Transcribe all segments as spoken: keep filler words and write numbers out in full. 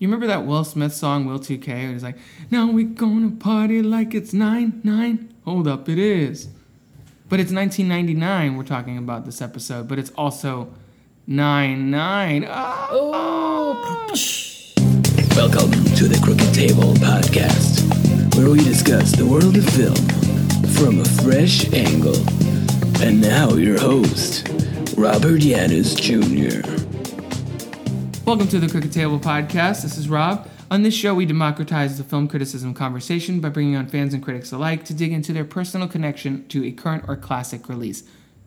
You remember that Will Smith song, Will two K? It was like, now we gonna party like it's nine nine. Hold up, it is. But it's nineteen ninety-nine we're talking about this episode, but it's also nine nine. Ah, oh. Welcome to the Crooked Table Podcast, where we discuss the world of film from a fresh angle. And now your host, Robert Yaniz Junior Welcome to the Crooked Table Podcast. This is Rob. On this show, we democratize the film criticism conversation by bringing on fans and critics alike to dig into their personal connection to a current or classic release,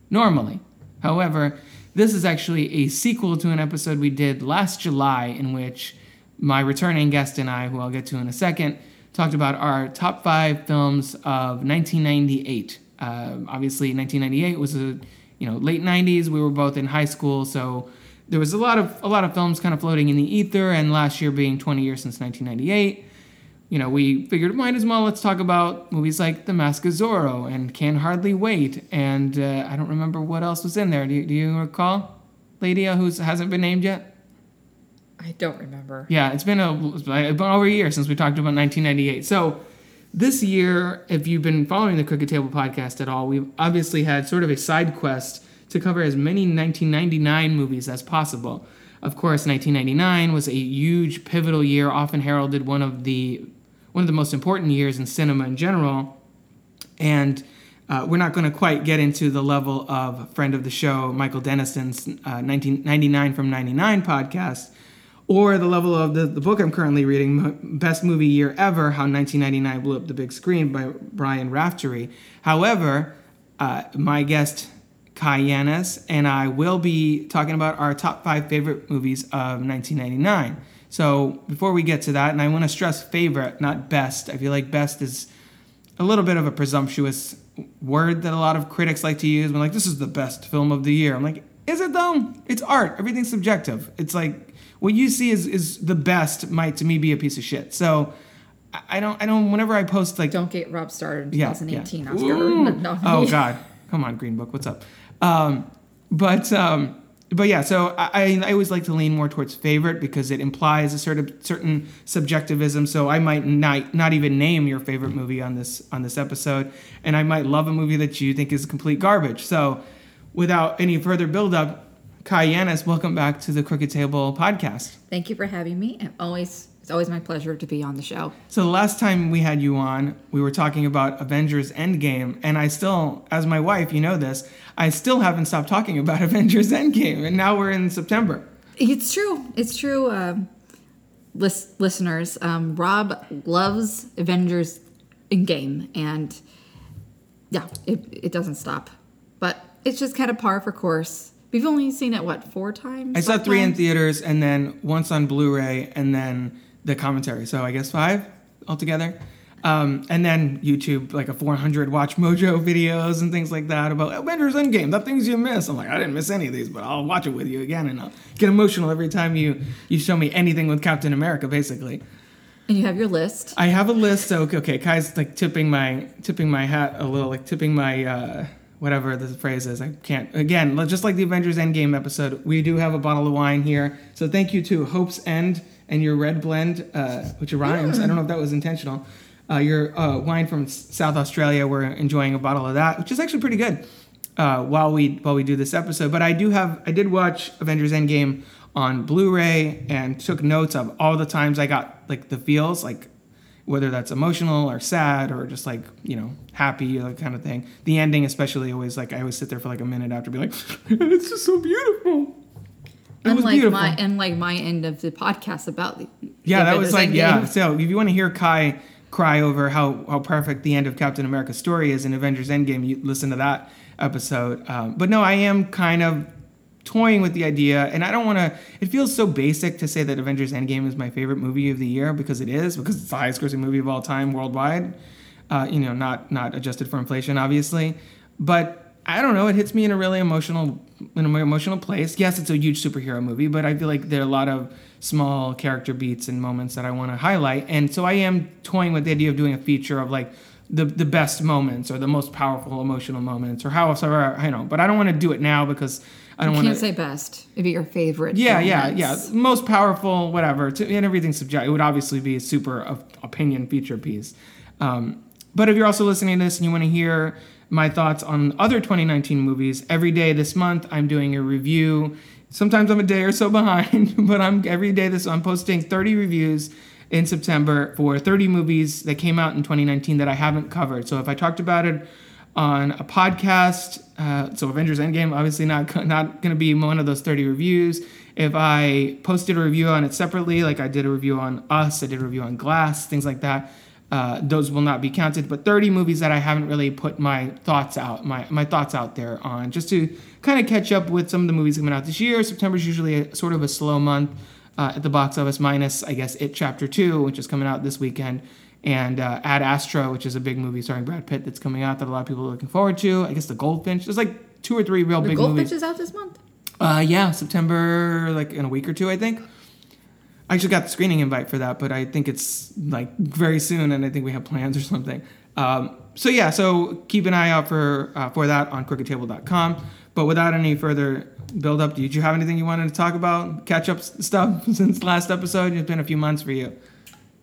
normally. However, this is actually a sequel to an episode we did last July in which my returning guest and I, who I'll get to in a second, talked about our top five films of nineteen ninety-eight. Uh, obviously, nineteen ninety-eight was a, you know, late nineties. We were both in high school, so there was a lot of a lot of films kind of floating in the ether, and last year being twenty years since nineteen ninety-eight, you know, we figured might as well let's talk about movies like The Mask of Zorro and Can Hardly Wait, and uh, I don't remember what else was in there. Do you, do you recall, Lydia, who hasn't been named yet? I don't remember. Yeah, it's been, a, it's been over a year since we talked about nineteen ninety-eight. So this year, if you've been following the Crooked Table Podcast at all, we've obviously had sort of a side quest to cover as many nineteen ninety-nine movies as possible. Of course, nineteen ninety-nine was a huge, pivotal year, often heralded one of the one of the most important years in cinema in general. And uh, we're not going to quite get into the level of friend of the show, Michael Dennison's uh, nineteen ninety-nine from ninety-nine podcast, or the level of the, the book I'm currently reading, Best Movie Year Ever, How nineteen ninety-nine Blew Up the Big Screen by Brian Raftery. However, uh, my guest Kai Yanis and I will be talking about our top five favorite movies of nineteen ninety-nine. So before we get to that, and I want to stress favorite, not best. I feel like best is a little bit of a presumptuous word that a lot of critics like to use when like, this is the best film of the year. I'm like, is it though? It's art. Everything's subjective. It's like what you see is, is the best might to me be a piece of shit. So I don't, I don't, whenever I post like... Don't get Rob started in twenty eighteen. Yeah, yeah. Oscar. No. Oh God. Come on, Green Book. What's up? Um, but, um, but yeah, so I, I always like to lean more towards favorite because it implies a sort of certain subjectivism. So I might not, not even name your favorite movie on this, on this episode. And I might love a movie that you think is complete garbage. So without any further buildup, Kai Yanis, welcome back to the Crooked Table Podcast. Thank you for having me. I'm always, it's always my pleasure to be on the show. So the last time we had you on, we were talking about Avengers Endgame, and I still, as my wife, you know this, I still haven't stopped talking about Avengers Endgame, and now we're in September. It's true. It's true, uh, lis- listeners. Um, Rob loves Avengers Endgame, and yeah, it, it doesn't stop. But it's just kind of par for course. We've only seen it, what, four times? I saw three times in theaters, and then once on Blu-ray, and then the commentary, so I guess five altogether, um, and then YouTube, like a four hundred Watch Mojo videos and things like that about Avengers Endgame, the things you miss. I'm like, I didn't miss any of these, but I'll watch it with you again, and I'll get emotional every time you, you show me anything with Captain America, basically. And you have your list. I have a list. So okay, okay, Kai's like tipping my tipping my hat a little, like tipping my uh, whatever the phrase is. I can't. Again, just like the Avengers Endgame episode, we do have a bottle of wine here. So thank you to Hope's End and your red blend, uh, which rhymes. I don't know if that was intentional. Uh, your uh, wine from South Australia. We're enjoying a bottle of that, which is actually pretty good. Uh, while we while we do this episode, but I do have I did watch Avengers Endgame on Blu-ray and took notes of all the times I got like the feels, like whether that's emotional or sad or just like, you know, happy, that kind of thing. The ending, especially, always like I always sit there for like a minute after, be like, it's just so beautiful. And like my and like my end of the podcast about the yeah that was like ending. Yeah so if you want to hear Kai cry over how, how perfect the end of Captain America's story is in Avengers Endgame, you listen to that episode. Um, but no, I am kind of toying with the idea, and I don't want to. It feels so basic to say that Avengers Endgame is my favorite movie of the year because it is because it's the highest grossing movie of all time worldwide. Uh, you know, not not adjusted for inflation, obviously, but I don't know. It hits me in a really emotional, in an emotional place. Yes, it's a huge superhero movie, but I feel like there are a lot of small character beats and moments that I want to highlight. And so I am toying with the idea of doing a feature of like the the best moments or the most powerful emotional moments or however, I know. But I don't want to do it now because I don't want to... You can't wanna, say best. It'd be your favorite. Yeah, yeah, yeah. Most powerful, whatever. To, and everything's subjective. It would obviously be a super uh, opinion feature piece. Um, but if you're also listening to this and you want to hear my thoughts on other twenty nineteen movies, every day this month I'm doing a review. Sometimes I'm a day or so behind, but I'm every day this I'm posting thirty reviews in September for thirty movies that came out in twenty nineteen that I haven't covered. So if I talked about it on a podcast, uh, so Avengers Endgame, obviously not not going to be one of those thirty reviews. If I posted a review on it separately, like I did a review on Us, I did a review on Glass, things like that, uh, those will not be counted. But thirty movies that I haven't really put my thoughts out, my, my thoughts out there on, just to kind of catch up with some of the movies coming out this year. September's usually a, sort of a slow month uh, at the box office, minus, I guess, It Chapter two, which is coming out this weekend. And uh, Ad Astra, which is a big movie starring Brad Pitt that's coming out that a lot of people are looking forward to. I guess The Goldfinch. There's like two or three real the big Goldfinch movies. The Goldfinch is out this month? Uh, yeah, September, like in a week or two, I think. I actually got the screening invite for that, but I think it's like very soon, and I think we have plans or something. Um, so yeah, so keep an eye out for uh, for that on crooked table dot com. But without any further build-up, did you have anything you wanted to talk about? Catch-up stuff since last episode? It's been a few months for you.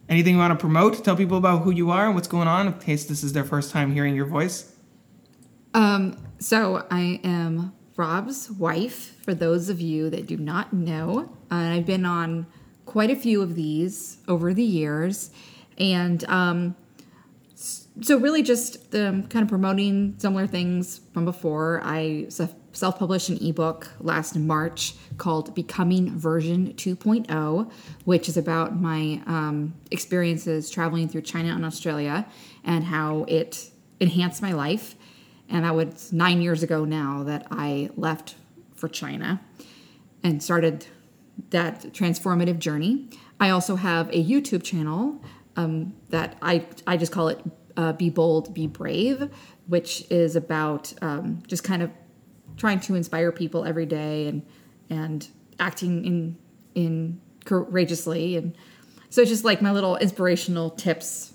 Anything you want to promote? Tell people about who you are and what's going on in case this is their first time hearing your voice. Um, so I am Rob's wife, for those of you that do not know. Uh, I've been on quite a few of these over the years. And um, so really just um, kind of promoting similar things from before. I self-published an ebook last March called Becoming Version two point oh, which is about my um, experiences traveling through China and Australia and how it enhanced my life. And that was nine years ago now that I left for China and started that transformative journey. I also have a YouTube channel um, that I, I just call it uh, Be Bold, Be Brave, which is about um, just kind of trying to inspire people every day and and acting in in courageously. And so it's just like my little inspirational tips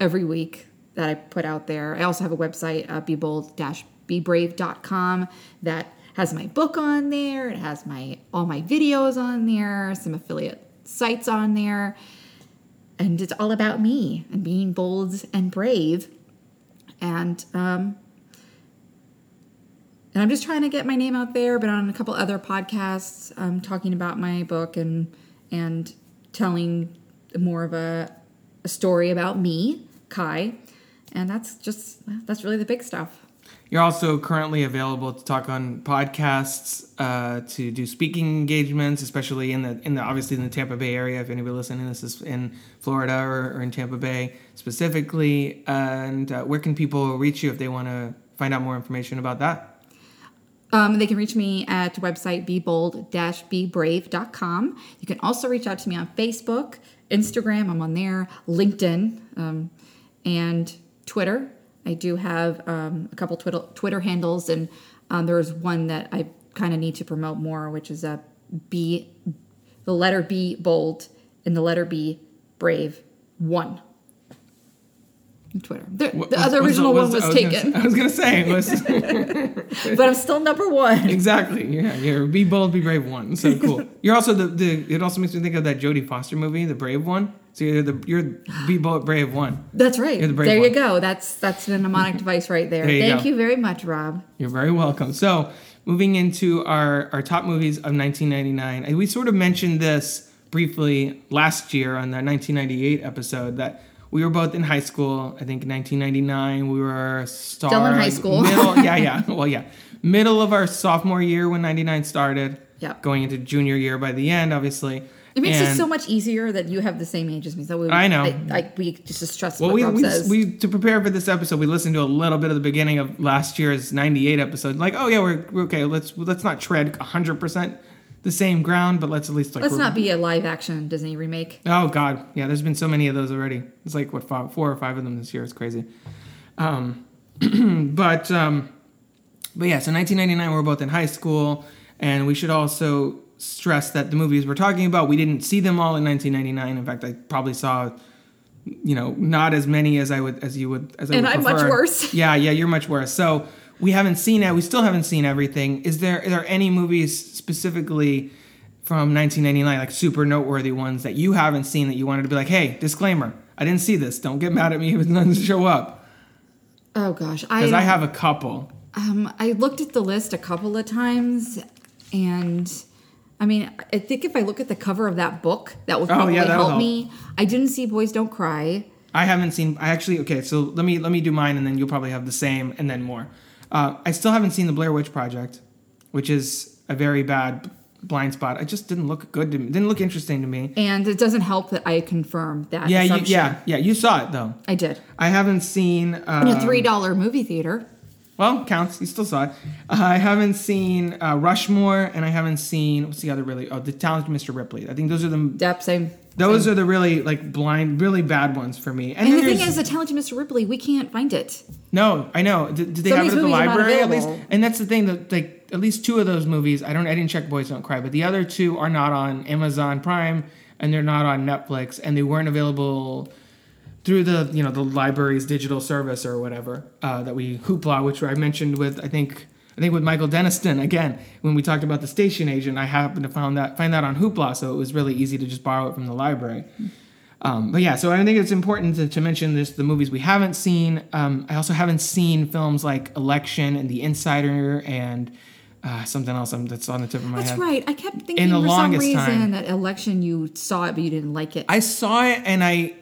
every week that I put out there. I also have a website, uh, be bold dash be brave dot com, that has my book on there. It has my all my videos on there, some affiliate sites on there. And it's all about me and being bold and brave. And um And I'm just trying to get my name out there, but on a couple other podcasts, I'm talking about my book and and telling more of a, a story about me, Kai. And that's just, that's really the big stuff. You're also currently available to talk on podcasts, uh, to do speaking engagements, especially in the, in the obviously in the Tampa Bay area. If anybody listening to this is in Florida or, or in Tampa Bay specifically. And uh, where can people reach you if they want to find out more information about that? Um, they can reach me at website be bold dash be brave dot com. You can also reach out to me on Facebook, Instagram, I'm on there, LinkedIn, um, and Twitter. I do have um, a couple Twitter, Twitter handles, and um, there's one that I kind of need to promote more, which is a B, the letter B bold and the letter B brave one. Twitter. The, what, the other original one was, was taken. I was going to say. Was, but I'm still number one. Exactly. Yeah. You're Be Bold, Be Brave one. So cool. You're also the, the, it also makes me think of that Jodie Foster movie, The Brave One. So you're the, you're Be Bold, Brave one. That's right. You're the brave there one. You go. That's, that's the mnemonic device right there. there you Thank go. you very much, Rob. You're very welcome. So moving into our, our top movies of nineteen ninety-nine. We sort of mentioned this briefly last year on the nineteen ninety-eight episode that we were both in high school. I think nineteen ninety-nine, we were star- still in high school. middle, yeah, yeah. Well, yeah. Middle of our sophomore year when ninety-nine started. Yeah. Going into junior year by the end, obviously. It makes and it so much easier that you have the same age as me. So we, I know. Like we just trust well, what we, Rob we, says. We, to prepare for this episode, we listened to a little bit of the beginning of last year's ninety-eight episode. Like, oh yeah, we're, we're okay. Let's let's not tread one hundred percent the same ground, but let's at least like let's not be a live action Disney remake. Oh God, yeah, there's been so many of those already. It's like what five, four or five of them this year. It's crazy. Um, but um, but yeah, so nineteen ninety-nine, we were both in high school, and we should also stress that the movies we're talking about, we didn't see them all in nineteen ninety-nine. In fact, I probably saw, you know, not as many as I would as you would as I and would I'm prefer. Much worse. Yeah, yeah, you're much worse. So we haven't seen it. We still haven't seen everything. Is there, is there any movies specifically from nineteen ninety-nine, like super noteworthy ones that you haven't seen that you wanted to be like, hey, disclaimer, I didn't see this. Don't get mad at me if it doesn't show up. Oh, gosh. Because I, I have a couple. Um, I looked at the list a couple of times, and I mean, I think if I look at the cover of that book, that would probably oh, yeah, help, help me. I didn't see Boys Don't Cry. I haven't seen. I actually okay. So let me let me do mine, and then you'll probably have the same, and then more. Uh, I still haven't seen the Blair Witch Project, which is a very bad blind spot. It just didn't look good to me. Didn't look interesting to me. And it doesn't help that I confirmed that. Yeah, you, yeah, yeah. You saw it though. I did. I haven't seen um, in a three dollar movie theater. Well, counts. You still saw it. Uh, I haven't seen uh, Rushmore, and I haven't seen what's the other really? Oh, The Talented Mister Ripley. I think those are the. Yep, same. Those are the really, like, blind, really bad ones for me. And, and the thing is, The Talented Mister Ripley, we can't find it. No, I know. Did, did they have it at the library at least? And that's the thing, that like at least two of those movies, I don't, I didn't check Boys Don't Cry, but the other two are not on Amazon Prime, and they're not on Netflix, and they weren't available through the, you know, the library's digital service or whatever uh, that we Hoopla, which I mentioned with, I think. I think with Michael Dennison, again, when we talked about The Station Agent, I happened to find that find that on Hoopla, so it was really easy to just borrow it from the library. Um, but yeah, so I think it's important to, to mention this, the movies we haven't seen. Um, I also haven't seen films like Election and The Insider and uh, something else that's on the tip of my that's head. That's right. I kept thinking for some reason time, that Election, you saw it, but you didn't like it. I saw it, and I it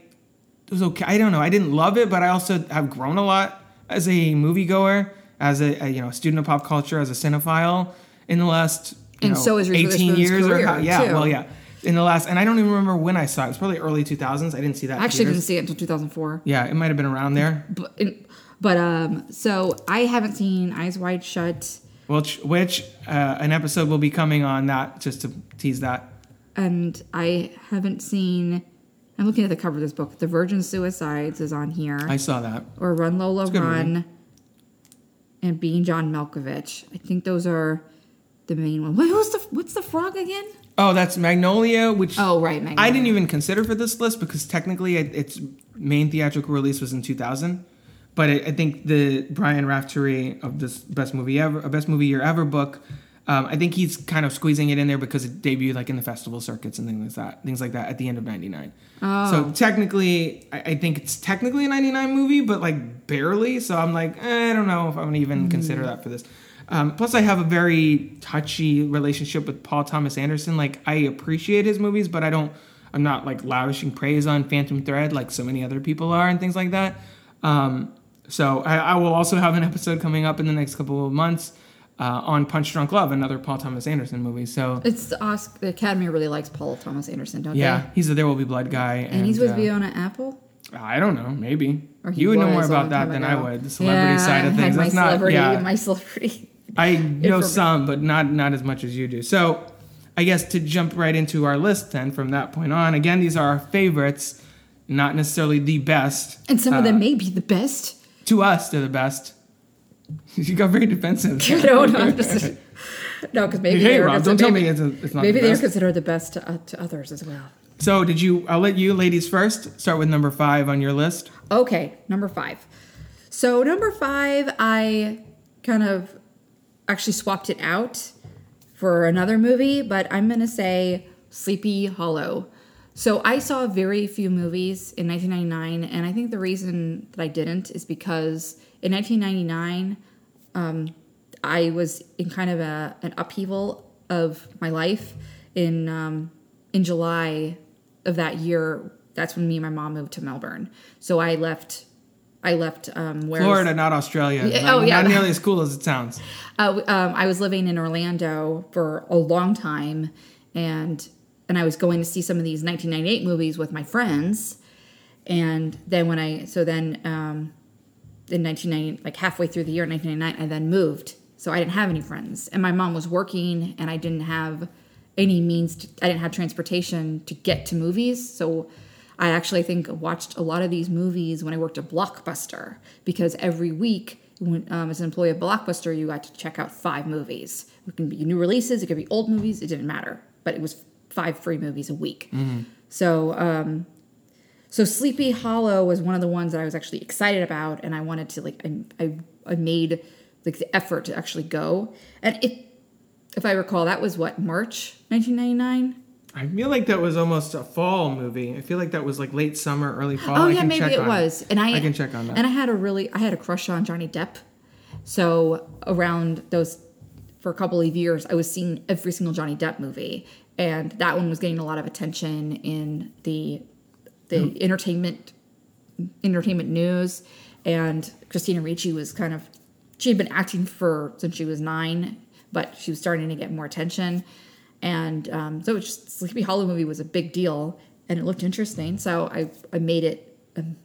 was okay. I don't know. I didn't love it, but I also have grown a lot as a moviegoer. As a, a you know student of pop culture, as a cinephile, in the last you and know, so is eighteen years or how, yeah, too. well yeah, in the last and I don't even remember when I saw it. It was probably early two thousands. I didn't see that. I actually years. didn't see it until two thousand four. Yeah, it might have been around there. But, but um, so I haven't seen Eyes Wide Shut. Which which uh, an episode will be coming on that, just to tease that. And I haven't seen. I'm looking at the cover of this book. The Virgin Suicides is on here. I saw that. Or Run Lola Run. Movie. And Being John Malkovich. I think those are the main ones. What, who's the, what's the frog again? Oh, that's Magnolia, which oh, right, Magnolia. I didn't even consider for this list because technically it, its main theatrical release was in two thousand. But it, I think the Brian Raftery of this Best Movie Ever, Best Movie Year Ever book, um, I think he's kind of squeezing it in there because it debuted like in the festival circuits and things like that, things like that at the end of ninety-nine. Oh. So technically, I, I think it's technically a ninety-nine movie, but like, barely, so I'm like, eh, I don't know if I'm gonna even mm. consider that for this. Um, plus, I have a very touchy relationship with Paul Thomas Anderson. Like, I appreciate his movies, but I don't. I'm not like lavishing praise on Phantom Thread like so many other people are and things like that. Um, so I, I will also have an episode coming up in the next couple of months uh, on Punch Drunk Love, another Paul Thomas Anderson movie. So it's the Oscar, the Academy really likes Paul Thomas Anderson, don't yeah, they? Yeah, he's a There Will Be Blood guy, and, and he's with uh, Fiona Apple. I don't know, maybe. You would know more about that than I would. The celebrity yeah, side of things. I had my That's celebrity, not, yeah. my celebrity. I know some, but not not as much as you do. So, I guess to jump right into our list then from that point on. Again, these are our favorites, not necessarily the best. And some uh, of them may be the best. To us, they're the best. You got very defensive. no, no, I'm just, no, because maybe hey, they're Rob, don't tell maybe, me it's, it's not. Maybe the they're considered the best to, uh, to others as well. So did you, I'll let you ladies first, start with number five on your list. Okay, number five. So number five, I kind of actually swapped it out for another movie, but I'm going to say Sleepy Hollow. So I saw very few movies in nineteen ninety-nine, and I think the reason that I didn't is because in nineteen ninety-nine, um, I was in kind of a, an upheaval of my life in um, in July of that year. That's when me and my mom moved to Melbourne. So I left, I left, um, where Florida, not Australia. Yeah, oh, not, yeah. Not nearly as cool as it sounds. Uh, um, I was living in Orlando for a long time, and, and I was going to see some of these nineteen ninety-eight movies with my friends. And then when I, so then, um, in nineteen ninety, like halfway through the year, nineteen ninety-nine, I then moved. So I didn't have any friends, and my mom was working, and I didn't have any means to, I didn't have transportation to get to movies. So I actually think watched a lot of these movies when I worked at Blockbuster, because every week when, um, as an employee of Blockbuster, you got to check out five movies. It can be new releases. It could be old movies. It didn't matter, but it was five free movies a week. Mm-hmm. So, um, so Sleepy Hollow was one of the ones that I was actually excited about. And I wanted to like, I, I, I made like the effort to actually go. And it, if I recall, that was what, March nineteen ninety-nine? I feel like that was almost a fall movie. I feel like that was like late summer, early fall. Oh, yeah, maybe it was. And I, I can check on that. And I had a really, I had a crush on Johnny Depp. So around those, for a couple of years, I was seeing every single Johnny Depp movie. And that one was getting a lot of attention in the the mm. entertainment entertainment news. And Christina Ricci was kind of, she had been acting for since she was nine, but she was starting to get more attention. And um, so it was just, Sleepy Hollow movie was a big deal, and it looked interesting. So I, I made it,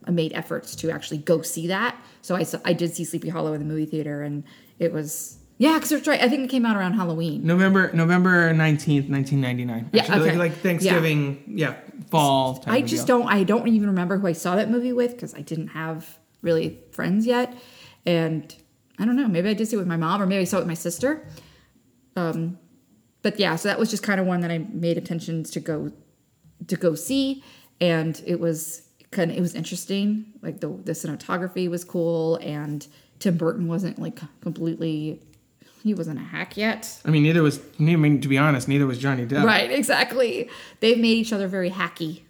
I made efforts to actually go see that. So I saw, I did see Sleepy Hollow in the movie theater, and it was, yeah, because it's right. I think it came out around Halloween. November November nineteenth, nineteen ninety nine. Yeah, okay. like, like Thanksgiving. Yeah, yeah fall. Time I just deal. don't. I don't even remember who I saw that movie with because I didn't have really friends yet, and I don't know. Maybe I did see it with my mom, or maybe I saw it with my sister. Um, but yeah, so that was just kind of one that I made intentions to go to go see, and it was kind of, it was interesting. Like the the cinematography was cool, and Tim Burton wasn't like completely. He wasn't a hack yet. I mean, neither was, I mean, to be honest, neither was Johnny Depp. Right, exactly. They've made each other very hacky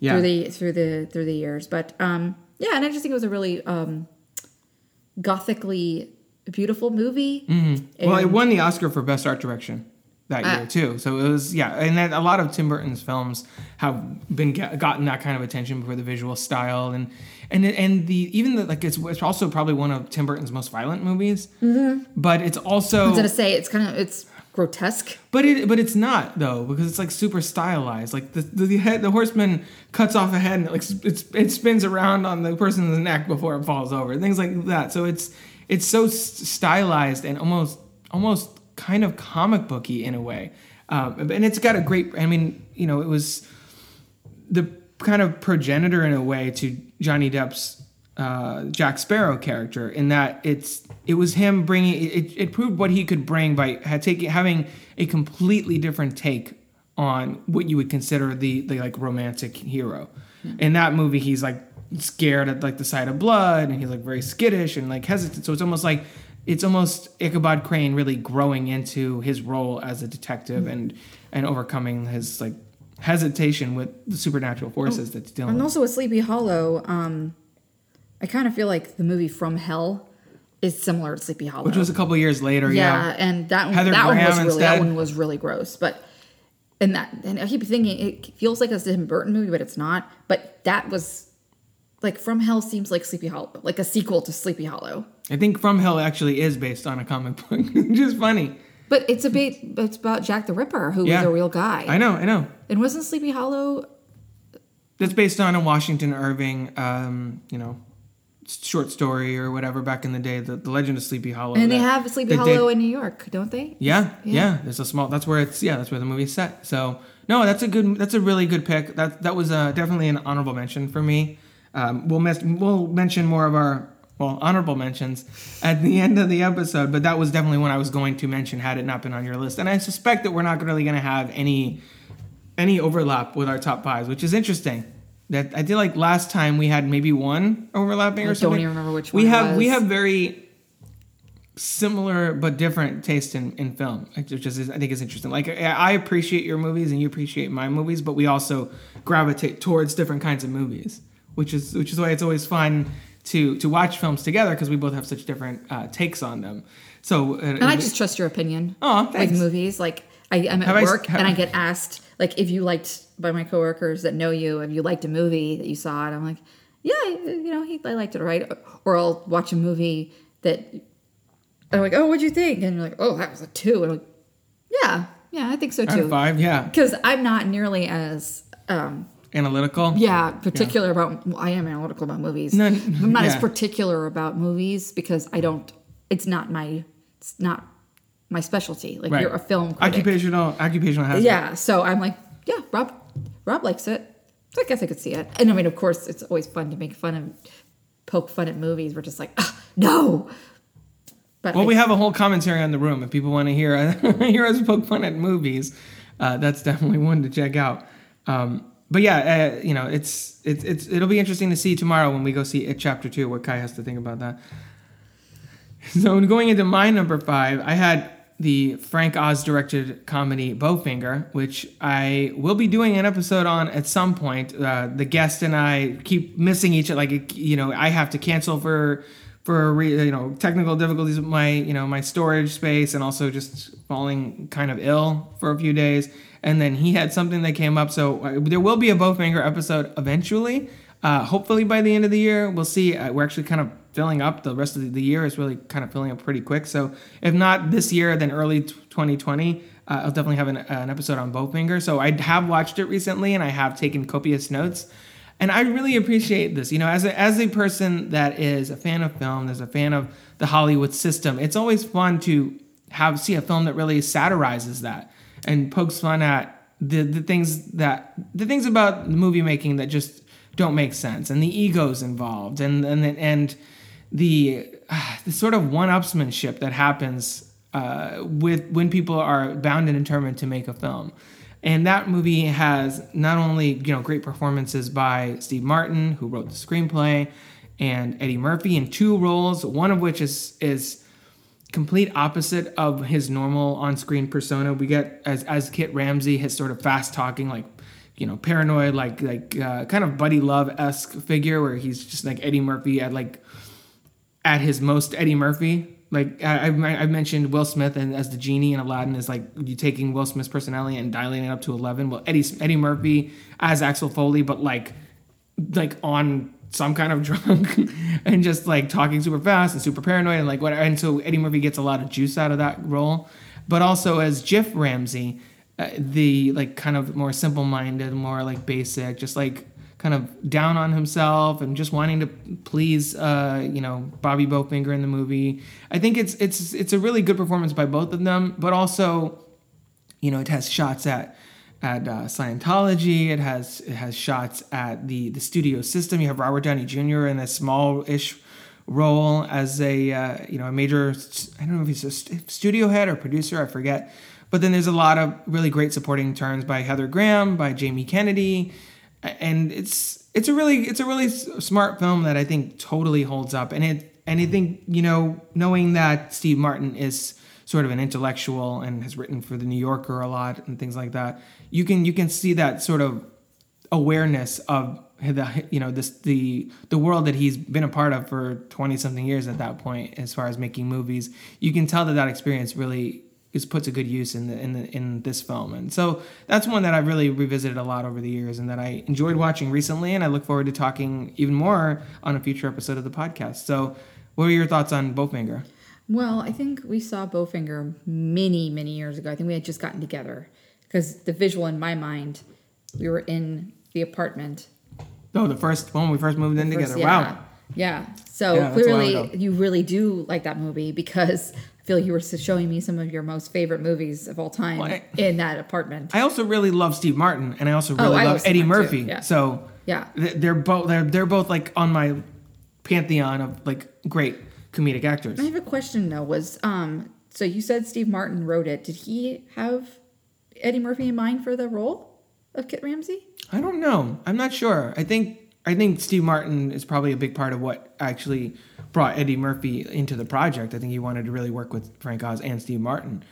yeah. through the through the through the years. But um, yeah, and I just think it was a really um, gothically beautiful movie. Mm-hmm. Well, it won the Oscar for Best Art Direction that uh, year too. So it was yeah, and then a lot of Tim Burton's films have been get, gotten that kind of attention for the visual style and and and the even the, like it's, it's also probably one of Tim Burton's most violent movies. Mm-hmm. But it's also I was gonna say it's kind of it's grotesque. But it but it's not though because it's like super stylized. Like the the, the head the horseman cuts off a head and it, like it's, it spins around on the person's neck before it falls over. Things like that. So it's it's so stylized and almost almost. kind of comic booky in a way, um, and it's got a great. I mean, you know, it was the kind of progenitor in a way to Johnny Depp's uh, Jack Sparrow character, in that it's it was him bringing it. It proved what he could bring by taking having a completely different take on what you would consider the the like romantic hero. Mm-hmm. In that movie, he's like scared at like the sight of blood, and he's like very skittish and like hesitant. So it's almost like. It's almost Ichabod Crane really growing into his role as a detective mm-hmm. and and overcoming his like hesitation with the supernatural forces oh, that's dealing with. And also with Sleepy Hollow, um, I kind of feel like the movie From Hell is similar to Sleepy Hollow. Which was a couple years later, yeah. Yeah, and that one, that one was really instead. that one was really gross. But and that and I keep thinking it feels like a Tim Burton movie, but it's not. But that was like From Hell seems like Sleepy Hollow, like a sequel to Sleepy Hollow. I think From Hell actually is based on a comic book. Which is funny. But it's a bit, it's about Jack the Ripper, who yeah. was a real guy. I know, I know. And wasn't Sleepy Hollow... That's based on a Washington Irving, um, you know, short story or whatever back in the day, the, the Legend of Sleepy Hollow. And that, they have Sleepy they Hollow did. in New York, don't they? Yeah, yeah, yeah. There's a small, that's where it's, yeah, that's where the movie's set. So, no, that's a good, that's a really good pick. That that was uh, definitely an honorable mention for me. Um, we'll mes- We'll mention more of our... Well, honorable mentions at the end of the episode, but that was definitely one I was going to mention had it not been on your list. And I suspect that we're not really going to have any any overlap with our top fives, which is interesting. That I feel like last time we had maybe one overlapping I or something. I don't even remember which one we have. It was. We have very similar but different taste in, in film, which is, I think is interesting. Like I appreciate your movies and you appreciate my movies, but we also gravitate towards different kinds of movies, which is which is why it's always fun. To, to watch films together because we both have such different uh, takes on them. So uh, and I just trust your opinion. Oh, thanks. Like movies, like I, I'm at have work I, have, and I get asked, like, if you liked by my coworkers that know you, if you liked a movie that you saw, and I'm like, yeah, you know, he, I liked it, right? Or I'll watch a movie that I'm like, oh, what'd you think? And you're like, oh, that was a two. And I'm like, yeah, yeah, I think so too. Five, yeah, because I'm not nearly as. Um, Analytical? Yeah, particular yeah. about... Well, I am analytical about movies. No, I'm not yeah. as particular about movies because I don't... It's not my... It's not my specialty. Like, right. You're a film critic. Occupational, occupational hazard. Yeah, so I'm like, yeah, Rob Rob likes it. So I guess I could see it. And I mean, of course, it's always fun to make fun of... Poke fun at movies. We're just like, ah, no! But well, I, we have a whole commentary on The Room. If people want to hear, hear us poke fun at movies, uh, that's definitely one to check out. Um... But yeah, uh, you know, it's it's it's it'll be interesting to see tomorrow when we go see It Chapter Two what Kai has to think about that. So going into my number five, I had the Frank Oz directed comedy Bowfinger, which I will be doing an episode on at some point. Uh, the guest and I keep missing each other. Like, you know, I have to cancel for for you know technical difficulties with my you know my storage space, and also just falling kind of ill for a few days. And then he had something that came up, so there will be a Bowfinger episode eventually. Uh, hopefully by the end of the year, we'll see. Uh, we're actually kind of filling up the rest of the year. It's really kind of filling up pretty quick. So if not this year, then early twenty twenty, uh, I'll definitely have an, an episode on Bowfinger. So I have watched it recently, and I have taken copious notes. And I really appreciate this. You know, as a, as a person that is a fan of film, as a fan of the Hollywood system, it's always fun to have see a film that really satirizes that and pokes fun at the, the things that the things about movie making that just don't make sense, and the egos involved, and and and the uh, the sort of one-upsmanship that happens uh, with when people are bound and determined to make a film. And that movie has not only you know great performances by Steve Martin, who wrote the screenplay, and Eddie Murphy in two roles, one of which is is complete opposite of his normal on-screen persona. We get as as Kit Ramsey, his sort of fast-talking, like, you know, paranoid, like, like, uh, kind of Buddy Love-esque figure where he's just like Eddie Murphy at like, at his most Eddie Murphy. Like I, I, I mentioned Will Smith and as the genie in Aladdin is like you taking Will Smith's personality and dilating it up to eleven. Well, Eddie, Eddie Murphy as Axel Foley, but like, like on some kind of drunk and just like talking super fast and super paranoid and like whatever. And so Eddie Murphy gets a lot of juice out of that role, but also as Jif Ramsey, Uh, the like kind of more simple-minded, more like basic, just like kind of down on himself and just wanting to please, uh, you know, Bobby Bowfinger in the movie. I think it's it's it's a really good performance by both of them, but also, you know, it has shots at at uh, Scientology. It has it has shots at the the studio system. You have Robert Downey Junior in a small-ish role as a uh, you know a major. I don't know if he's a st- studio head or producer. I forget. But then there's a lot of really great supporting turns by Heather Graham, by Jamie Kennedy, and it's it's a really it's a really smart film that I think totally holds up. And it and I think you know knowing that Steve Martin is sort of an intellectual and has written for the New Yorker a lot and things like that, you can you can see that sort of awareness of the you know this the the world that he's been a part of for twenty something years at that point as far as making movies. You can tell that that experience really is puts a good use in the, in the, in this film. And so that's one that I've really revisited a lot over the years and that I enjoyed watching recently. And I look forward to talking even more on a future episode of the podcast. So what are your thoughts on Bowfinger? Well, I think we saw Bowfinger many, many years ago. I think we had just gotten together because the visual in my mind, we were in the apartment. Oh, the first one we first moved in first, together. Yeah. Wow. Yeah. So yeah, clearly you really do like that movie because Phil, you were showing me some of your most favorite movies of all time well, I, in that apartment. I also really love Steve Martin, and I also really oh, I love Eddie Murphy. Yeah. So yeah, they're both they're they're both like on my pantheon of like great comedic actors. I have a question though. Was um so you said Steve Martin wrote it? Did he have Eddie Murphy in mind for the role of Kit Ramsey? I don't know. I'm not sure. I think I think Steve Martin is probably a big part of what actually brought Eddie Murphy into the project. I think he wanted to really work with Frank Oz and Steve Martin.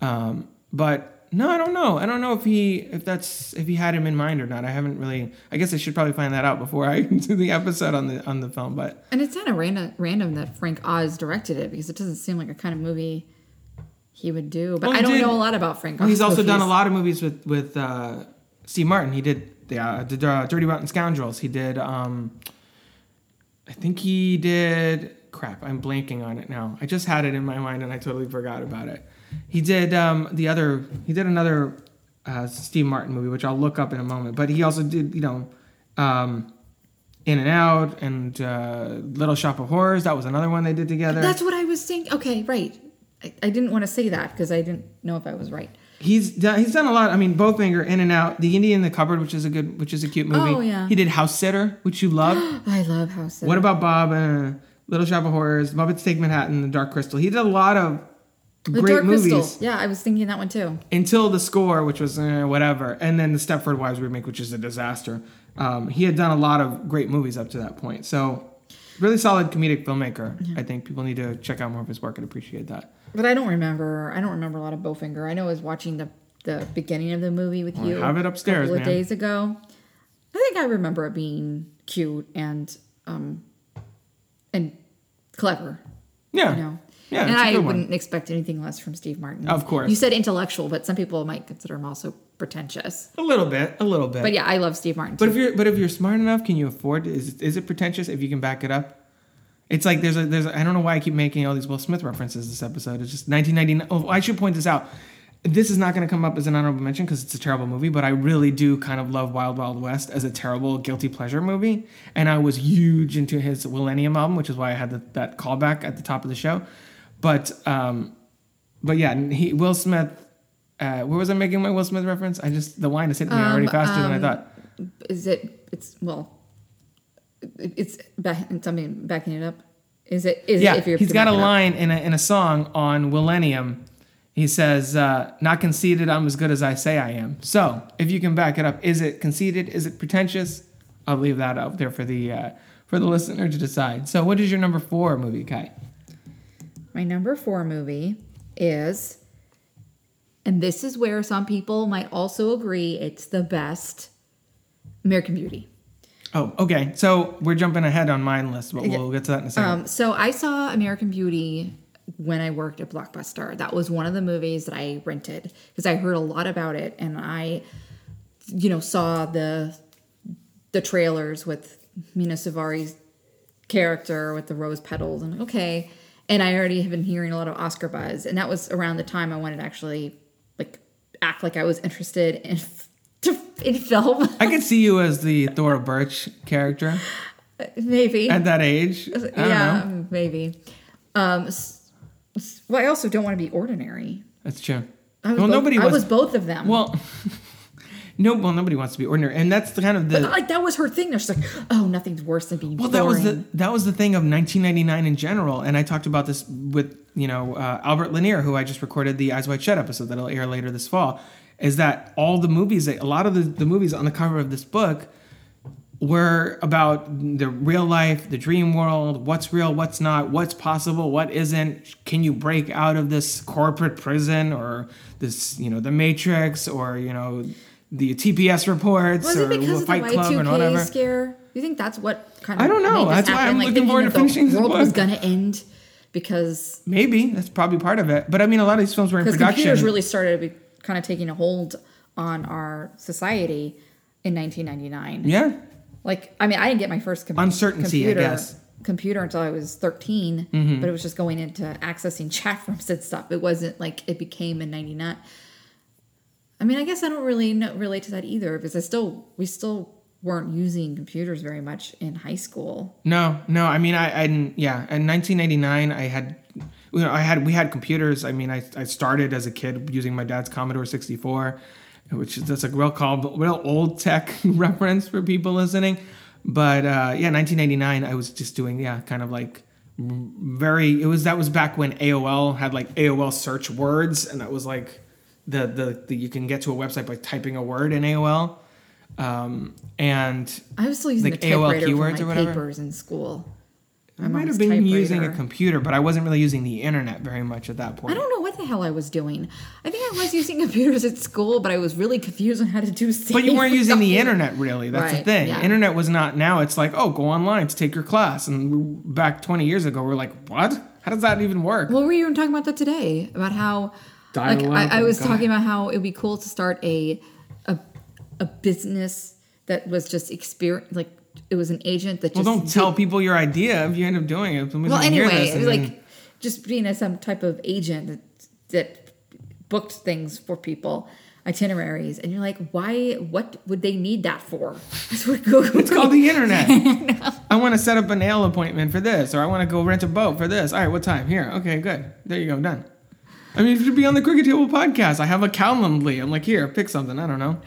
Um, but no, I don't know. I don't know if he if that's if he had him in mind or not. I haven't really. I guess I should probably find that out before I do the episode on the on the film. But and it's kind of random random that Frank Oz directed it because it doesn't seem like a kind of movie he would do. But well, I don't did, know a lot about Frank Oz. Well, he's also movies. done a lot of movies with with uh, Steve Martin. He did the uh, did, uh, Dirty Rotten Scoundrels. He did. Um, I think he did... Crap, I'm blanking on it now. I just had it in my mind and I totally forgot about it. He did um, the other... He did another uh, Steve Martin movie, which I'll look up in a moment. But he also did, you know, um, In and Out and uh, Little Shop of Horrors. That was another one they did together. That's what I was saying. Okay, right. I, I didn't want to say that because I didn't know if I was right. He's done, he's done a lot. I mean, Bowfinger, In and Out, The Indian in the Cupboard, which is a good, which is a cute movie. Oh yeah. He did House Sitter, which you love. I love House Sitter. What About Bob? Uh, Little Shop of Horrors, Muppets Take Manhattan, The Dark Crystal. He did a lot of the great Dark movies. Crystal. Yeah, I was thinking that one too. Until The Score, which was uh, whatever, and then the Stepford Wives remake, which is a disaster. Um, he had done a lot of great movies up to that point. So really solid comedic filmmaker. Yeah. I think people need to check out more of his work and appreciate that. But I don't remember. I don't remember a lot of Bowfinger. I know I was watching the the beginning of the movie with well, you. I have it upstairs, a couple of man. days ago. I think I remember it being cute and um and clever. Yeah. You know? Yeah, and I wouldn't one. expect anything less from Steve Martin. Of course. You said intellectual, but some people might consider him also pretentious. A little bit, a little bit. But yeah, I love Steve Martin too. But if you're but if you're smart enough, can you afford it? Is, is it pretentious if you can back it up? It's like there's a there's a, I don't know why I keep making all these Will Smith references this episode. It's just nineteen ninety-nine. Oh, I should point this out. This is not going to come up as an honorable mention because it's a terrible movie, but I really do kind of love Wild Wild West as a terrible guilty pleasure movie. And I was huge into his Millennium album, which is why I had the, that callback at the top of the show. But um, but yeah, he, Will Smith. Uh, where was I making my Will Smith reference? I just the wine is hitting me um, already faster um, than I thought. Is it? It's well. It's back, something backing it up. Is it? Is yeah, it if you're he's got a line in a in a song on Millennium. He says, uh, "Not conceited. I'm as good as I say I am." So if you can back it up, is it conceited? Is it pretentious? I'll leave that out there for the uh, for the listener to decide. So what is your number four movie, Kai? My number four movie is, and this is where some people might also agree, it's the best, American Beauty. Oh, okay. So we're jumping ahead on mine list, but we'll get to that in a second. Um, so I saw American Beauty when I worked at Blockbuster. That was one of the movies that I rented because I heard a lot about it, and I, you know, saw the the trailers with Mina Savari's character with the rose petals, and okay. And I already have been hearing a lot of Oscar buzz. And that was around the time I wanted to actually like act like I was interested in, to, in film. I could see you as the Thora Birch character. Maybe. At that age. I yeah, don't know. maybe. Um, well, I also don't want to be ordinary. That's true. I was, well, both, nobody I was both of them. Well... No, well, nobody wants to be ordinary, and that's the kind of the but, like that was her thing. They're just like, oh, nothing's worse than being well. Boring. That was the that was the thing of nineteen ninety-nine in general, and I talked about this with you know uh, Albert Lanier, who I just recorded the Eyes Wide Shut episode that'll air later this fall. Is that all the movies? A lot of the, the movies on the cover of this book were about the real life, the dream world, what's real, what's not, what's possible, what isn't. Can you break out of this corporate prison or this you know the Matrix or you know. The T P S reports was it because or of Fight the Club and whatever. Scare? You think that's what kind of I don't know. That's why I'm like looking forward to finishing the world was going to end because maybe that's probably part of it. But I mean, a lot of these films were in production. Computers really started to be kind of taking a hold on our society in nineteen ninety-nine. Yeah, like I mean, I didn't get my first com- uncertainty, computer, I guess, computer until I was thirteen. Mm-hmm. But it was just going into accessing chat rooms and stuff. It wasn't like it became in ninety-nine. I mean, I guess I don't really know, relate to that either because I still we still weren't using computers very much in high school. No, no. I mean, I, I yeah. In nineteen ninety-nine, I had, you know, I had we had computers. I mean, I I started as a kid using my dad's Commodore sixty-four, which is that's a real call, real old tech reference for people listening. But uh, yeah, nineteen ninety-nine, I was just doing yeah, kind of like. Very it was that was back when A O L had like A O L search words, and that was like. The, the the you can get to a website by typing a word in A O L, um, and I was still using like the A O L keywords for my or papers in school. I my might have been using a computer, but I wasn't really using the internet very much at that point. I don't know what the hell I was doing. I think I was using computers at school, but I was really confused on how to do stuff. But you weren't using the internet really. That's right, the thing. Yeah. Internet was not now. It's like oh, go online to take your class. And back twenty years ago, we we're like, what? How does that even work? Well, we were even talking about that today about how. Like I, I was God. talking about how it would be cool to start a, a, a business that was just experience like it was an agent that. Well, just... Well, don't tell did, people your idea if you end up doing it. Somebody's well, anyway, it was like then... just being a, some type of agent that that booked things for people, itineraries, and you're like, why? What would they need that for? That's what Google. It's called the internet. No. I want to set up a nail appointment for this, or I want to go rent a boat for this. All right, what time? Here, okay, good. There you go, done. I mean, it should be on the Crooked Table podcast. I have a calendly. I'm like, here, pick something. I don't know.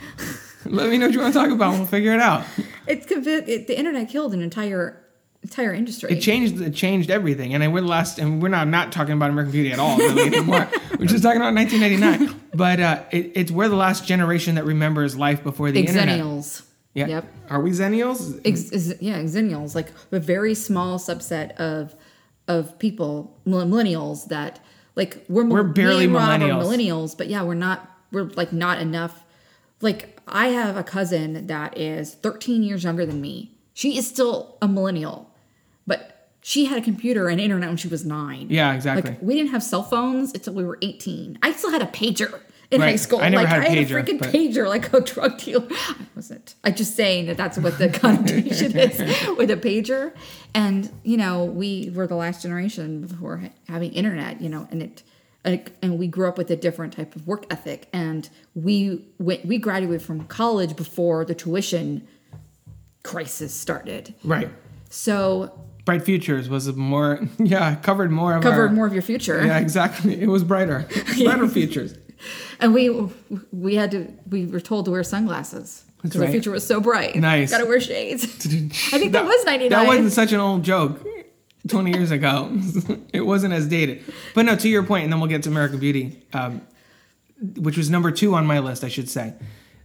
Let me know what you want to talk about. We'll figure it out. It's it, the internet killed an entire entire industry. It changed. It changed everything. And I went last. And we're not not talking about American Beauty at all. Really, anymore. We're just talking about nineteen ninety-nine. But uh, it, it's we're the last generation that remembers life before the internet. Exennials. Yeah. Yep. Are we Xennials? Ex- ex- yeah, Xennials, like a very small subset of of people, millennials that like we're we're barely millennials. millennials, but yeah, we're not. We're like not enough. Like I have a cousin that is thirteen years younger than me. She is still a millennial, but she had a computer and internet when she was nine. Yeah, exactly. Like we didn't have cell phones until we were eighteen. I still had a pager. In right. high school, I never like had a I had pager, a freaking but... pager, like a drug dealer. I wasn't. I'm just saying that that's what the connotation is with a pager. And you know, we were the last generation before ha- having internet. You know, and it, it, and we grew up with a different type of work ethic. And we went, we graduated from college before the tuition crisis started. Right. So. Bright Futures was more, yeah, covered more of covered our, more of your future. Yeah, exactly. It was brighter, brighter futures. And we we had to we were told to wear sunglasses because right. the future was so bright. Nice, gotta wear shades. I think that, that was ninety-nine. That wasn't such an old joke twenty years ago. It wasn't as dated. But no, to your point, and then we'll get to American Beauty, um, which was number two on my list, I should say.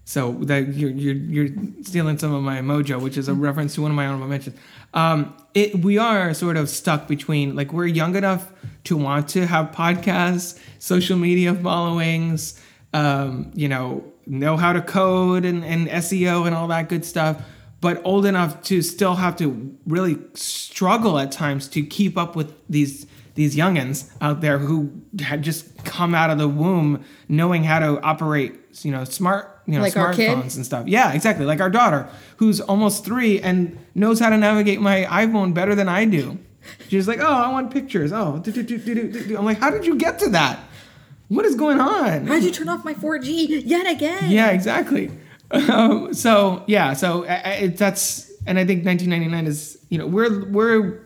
So that you're you're you're stealing some of my mojo, which is a reference to one of my honorable mentions. Um, it we are sort of stuck between like we're young enough to want to have podcasts, social media followings, um, you know, know how to code and, and S E O and all that good stuff, but old enough to still have to really struggle at times to keep up with these. These youngins out there who had just come out of the womb knowing how to operate, you know, smart, you know, like smartphones and stuff. Yeah, exactly. Like our daughter, who's almost three and knows how to navigate my iPhone better than I do. She's like, "Oh, I want pictures. Oh, do, do, do, do, do." I'm like, "How did you get to that? What is going on? How did you turn off my four G yet again?" Yeah, exactly. Um, so yeah, so I, I, that's, and I think nineteen ninety-nine is, you know, we're we're.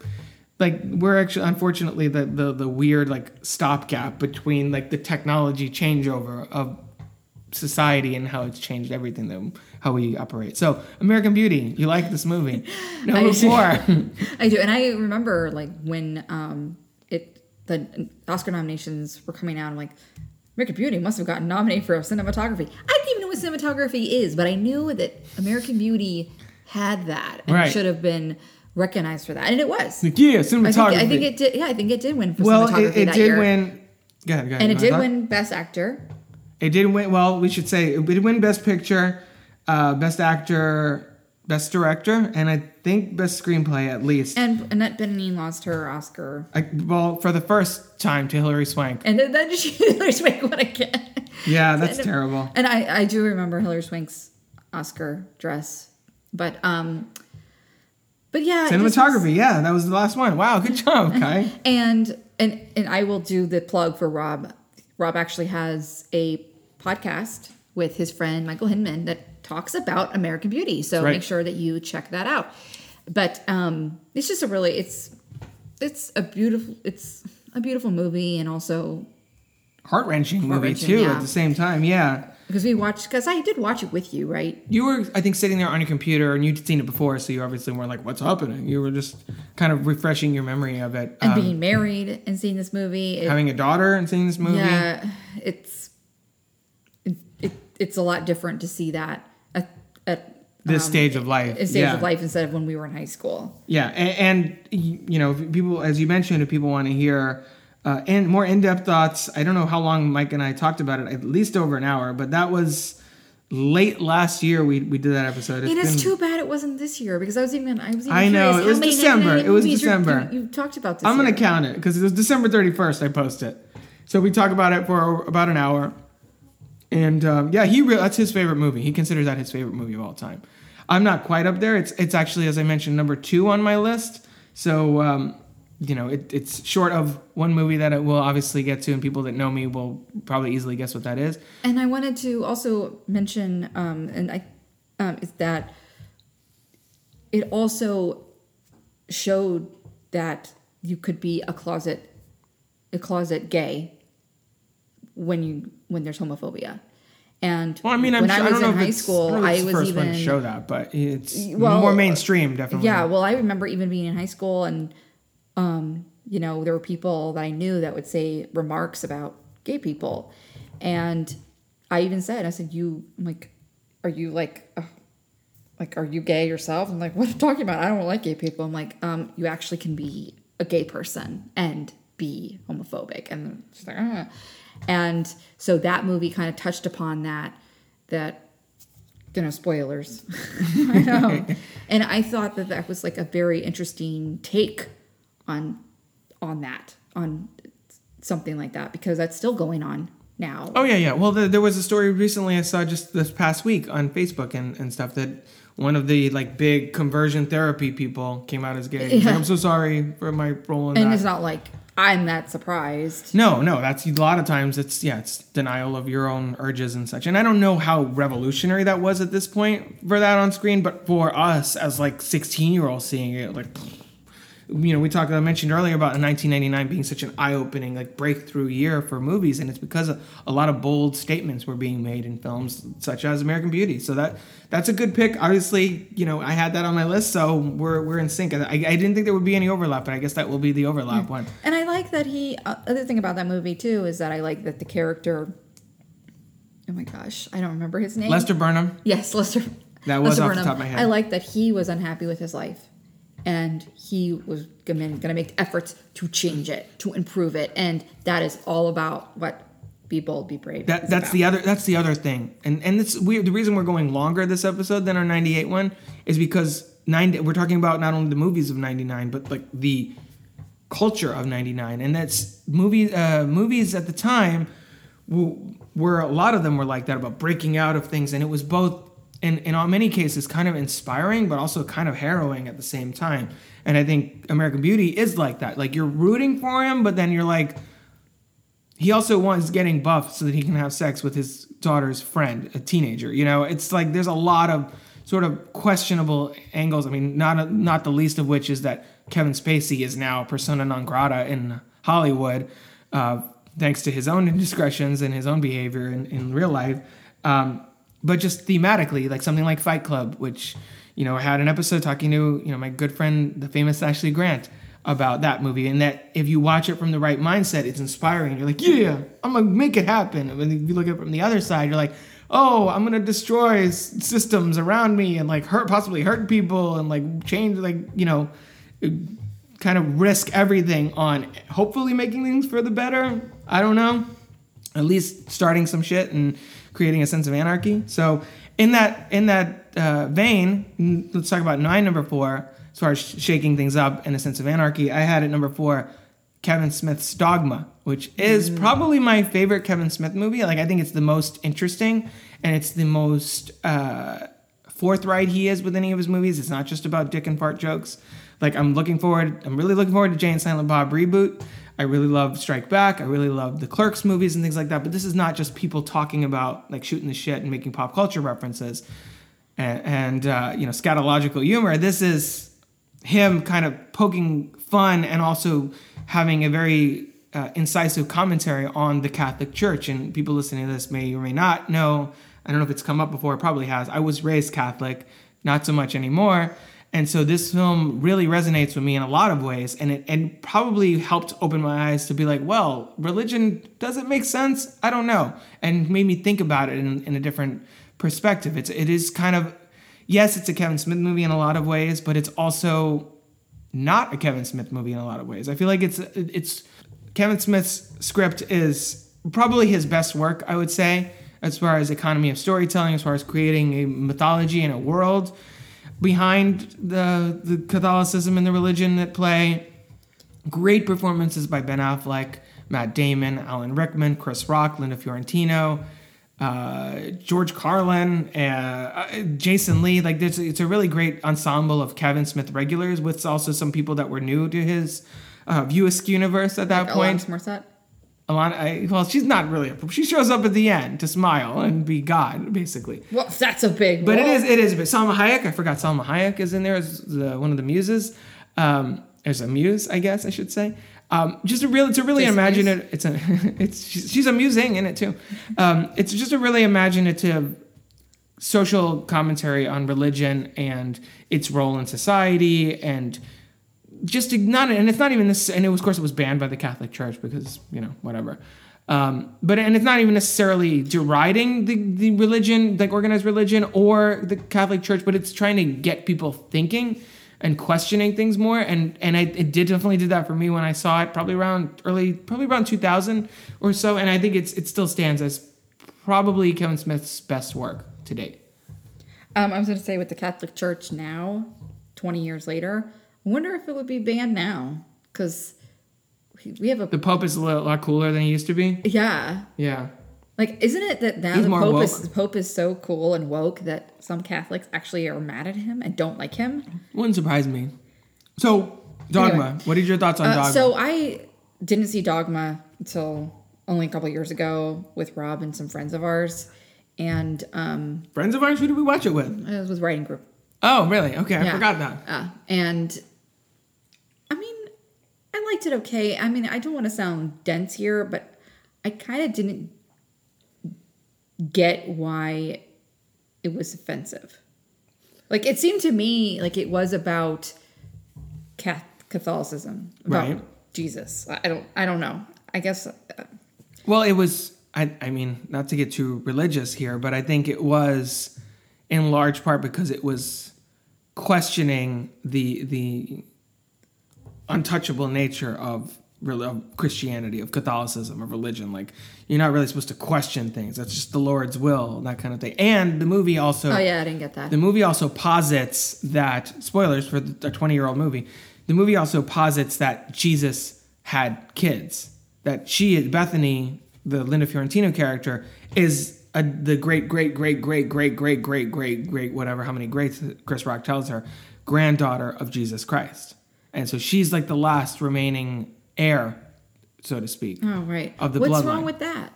Like we're actually, unfortunately, the, the, the weird like stopgap between like the technology changeover of society and how it's changed everything that how we operate. So American Beauty, you like this movie? Number four. I do, and I remember like when um it the Oscar nominations were coming out. I'm like, American Beauty must have gotten nominated for cinematography. I didn't even know what cinematography is, but I knew that American Beauty had that and right. should have been. Recognized for that, and it was. Like, yeah, cinematography. I think, I think it did. Yeah, I think it did win for well, cinematography it, it that year. Well, it did win. Go ahead, go ahead. And it did thought? win Best Actor. It did win. Well, we should say it did win Best Picture, uh, Best Actor, Best Director, and I think Best Screenplay at least. And Annette Bening lost her Oscar. I, well, for the first time to Hilary Swank. And then she Hilary Swank won again. Yeah, that's and, terrible. And I, I do remember Hilary Swank's Oscar dress, but um. But yeah, cinematography. Was, yeah, that was the last one. Wow, good job, Kai. and and and I will do the plug for Rob. Rob actually has a podcast with his friend Michael Hinman that talks about American Beauty. So right. make sure that you check that out. But um, it's just a really it's it's a beautiful it's a beautiful movie and also heart-wrenching, heart-wrenching movie too yeah. at the same time. Yeah. Because we watched, because I did watch it with you, right? You were, I think, sitting there on your computer, and you'd seen it before, so you obviously weren't like, "What's happening?" You were just kind of refreshing your memory of it. And um, being married and seeing this movie, it, having a daughter and seeing this movie. Yeah, it's it, it, it's a lot different to see that at, at this um, stage of life, at stage yeah. of life, instead of when we were in high school. Yeah, and, and you know, people, as you mentioned, if people want to hear. Uh, and more in-depth thoughts. I don't know how long Mike and I talked about it, at least over an hour, but that was late last year we, we did that episode. It's it is been, too bad it wasn't this year because I was even I was even I know, it was December. It was December. You, you talked about this I'm going to count it because it was December thirty-first I posted it. So we talked about it for about an hour. And um, yeah, he re- that's his favorite movie. He considers that his favorite movie of all time. I'm not quite up there. It's it's actually, as I mentioned, number two on my list. So um you know, it, it's short of one movie that it will obviously get to, and people that know me will probably easily guess what that is. And I wanted to also mention, um, and I, um, is that it also showed that you could be a closet, a closet gay when you when there's homophobia. And well, I mean, I'm when sure, I was I in high it's, school, I, I was first even one to show that, but it's well, more mainstream, definitely. Yeah, well, I remember even being in high school and. Um, you know, there were people that I knew that would say remarks about gay people. And I even said, I said, you, I'm like, are you like a like, are you gay yourself? I'm like, what are you talking about? I don't like gay people. I'm like, um, you actually can be a gay person and be homophobic. And she's like, ah. And so that movie kind of touched upon that, that, you know, spoilers. I know. And I thought that that was like a very interesting take on, on that, on something like that, because that's still going on now. Oh, yeah, yeah. Well, the, there was a story recently I saw just this past week on Facebook and, and stuff that one of the, like, big conversion therapy people came out as gay. Yeah. Like, I'm so sorry for my role in and that. And it's not like I'm that surprised. No, no. That's a lot of times it's, yeah, it's denial of your own urges and such. And I don't know how revolutionary that was at this point for that on screen, but for us as, like, sixteen-year-olds seeing it, like... You know, we talked, I mentioned earlier about nineteen ninety-nine being such an eye-opening, like, breakthrough year for movies, and it's because a, a lot of bold statements were being made in films such as American Beauty. So that that's a good pick. Obviously, you know, I had that on my list, so we're we're in sync. I, I didn't think there would be any overlap, but I guess that will be the overlap one. And I like that he, uh, other thing about that movie, too, is that I like that the character, oh my gosh, I don't remember his name. Lester Burnham. Yes, Lester. That was Lester off Burnham. The top of my head. I like that he was unhappy with his life. And he was going to make efforts to change it, to improve it, and that is all about what Be Bold, Be Brave. That, that's about. the other. That's the other thing, and and it's weird. The reason we're going longer this episode than our ninety-eight one is because ninety. We're talking about not only the movies of ninety-nine, but like the culture of ninety-nine, and that's movie uh, movies at the time were a lot of them were like that about breaking out of things, and it was both. And in many cases, kind of inspiring, but also kind of harrowing at the same time. And I think American Beauty is like that. Like, you're rooting for him, but then you're like... He also wants getting buffed so that he can have sex with his daughter's friend, a teenager. You know, it's like there's a lot of sort of questionable angles. I mean, not a, not the least of which is that Kevin Spacey is now persona non grata in Hollywood, uh, thanks to his own indiscretions and his own behavior in, in real life. Um... But just thematically, like something like Fight Club, which, you know, I had an episode talking to, you know, my good friend, the famous Ashley Grant, about that movie. And that if you watch it from the right mindset, it's inspiring. You're like, yeah, I'm going to make it happen. And if you look at it from the other side, you're like, oh, I'm going to destroy s- systems around me and, like, hurt, possibly hurt people and, like, change, like, you know, kind of risk everything on hopefully making things for the better. I don't know. At least starting some shit and creating a sense of anarchy. So in that in that uh, vein, let's talk about nine number four as far as shaking things up and a sense of anarchy. I had at number four Kevin Smith's Dogma, which is mm. probably my favorite Kevin Smith movie. Like, I think it's the most interesting and it's the most uh, forthright he is with any of his movies. It's not just about dick and fart jokes. Like, I'm looking forward. I'm really looking forward to Jay and Silent Bob Reboot. I really love Strike Back. I really love the Clerks movies and things like that. But this is not just people talking about, like, shooting the shit and making pop culture references and, and uh, you know, scatological humor. This is him kind of poking fun and also having a very uh, incisive commentary on the Catholic Church. And people listening to this may or may not know. I don't know if it's come up before. It probably has. I was raised Catholic, not so much anymore. And so this film really resonates with me in a lot of ways, and it and probably helped open my eyes to be like, well, religion, does it make sense? I don't know. And made me think about it in, in a different perspective. It's it is kind of, yes, it's a Kevin Smith movie in a lot of ways, but it's also not a Kevin Smith movie in a lot of ways. I feel like it's it's Kevin Smith's script is probably his best work, I would say, as far as economy of storytelling, as far as creating a mythology and a world behind the the Catholicism and the religion at play. Great performances by Ben Affleck, Matt Damon, Alan Rickman, Chris Rock, Linda Fiorentino, uh, George Carlin, uh, Jason Lee. Like, there's, it's a really great ensemble of Kevin Smith regulars with also some people that were new to his uh, Viewisk universe at that like point. Alanis Morissette? Alana, I, well, she's not really. A, she shows up at the end to smile and be God, basically. Well, that's a big. But whoa. it is. It is. But Salma Hayek, I forgot Salma Hayek is in there as the, one of the muses. Um, there's a muse, I guess I should say. Um, just a real. It's a really Jason imaginative. Muse. It's a. It's she's, she's amusing in it too. Um, it's just a really imaginative social commentary on religion and its role in society and. Just not, and it's not even this. And it was, of course, it was banned by the Catholic Church because you know whatever. Um, but and it's not even necessarily deriding the, the religion, like organized religion or the Catholic Church, but it's trying to get people thinking and questioning things more. And and I, it did definitely did that for me when I saw it, probably around early, probably around two thousand or so. And I think it's it still stands as probably Kevin Smith's best work to date. Um, I was going to say with the Catholic Church now, twenty years later, I wonder if it would be banned now because we have a the Pope is a lot, lot cooler than he used to be. Yeah, yeah. Like, isn't it that now He's the Pope is, the Pope is so cool and woke that some Catholics actually are mad at him and don't like him? Wouldn't surprise me. So, Dogma. Anyway, what are your thoughts on uh, Dogma? So I didn't see Dogma until only a couple of years ago with Rob and some friends of ours, and um, friends of ours. Who did we watch it with? It was with Writing Group. Oh, really? Okay, I yeah. forgot that. Uh, and. I liked it okay. I mean, I don't want to sound dense here, but I kind of didn't get why it was offensive. Like, it seemed to me like it was about Catholicism, about right. Jesus. I don't. I don't know. I guess. Uh, well, it was. I. I mean, not to get too religious here, but I think it was in large part because it was questioning the the. untouchable nature of, of Christianity, of Catholicism, of religion. Like, you're not really supposed to question things. That's just the Lord's will, that kind of thing. And the movie also... Oh, yeah, I didn't get that. The movie also posits that... Spoilers for a twenty-year-old movie. The movie also posits that Jesus had kids. That she, Bethany, the Linda Fiorentino character, is... A, the great, great, great, great, great, great, great, great, great, whatever, how many greats Chris Rock tells her, granddaughter of Jesus Christ. And so she's like the last remaining heir, so to speak. Oh, right. Of the bloodline. What's wrong with that?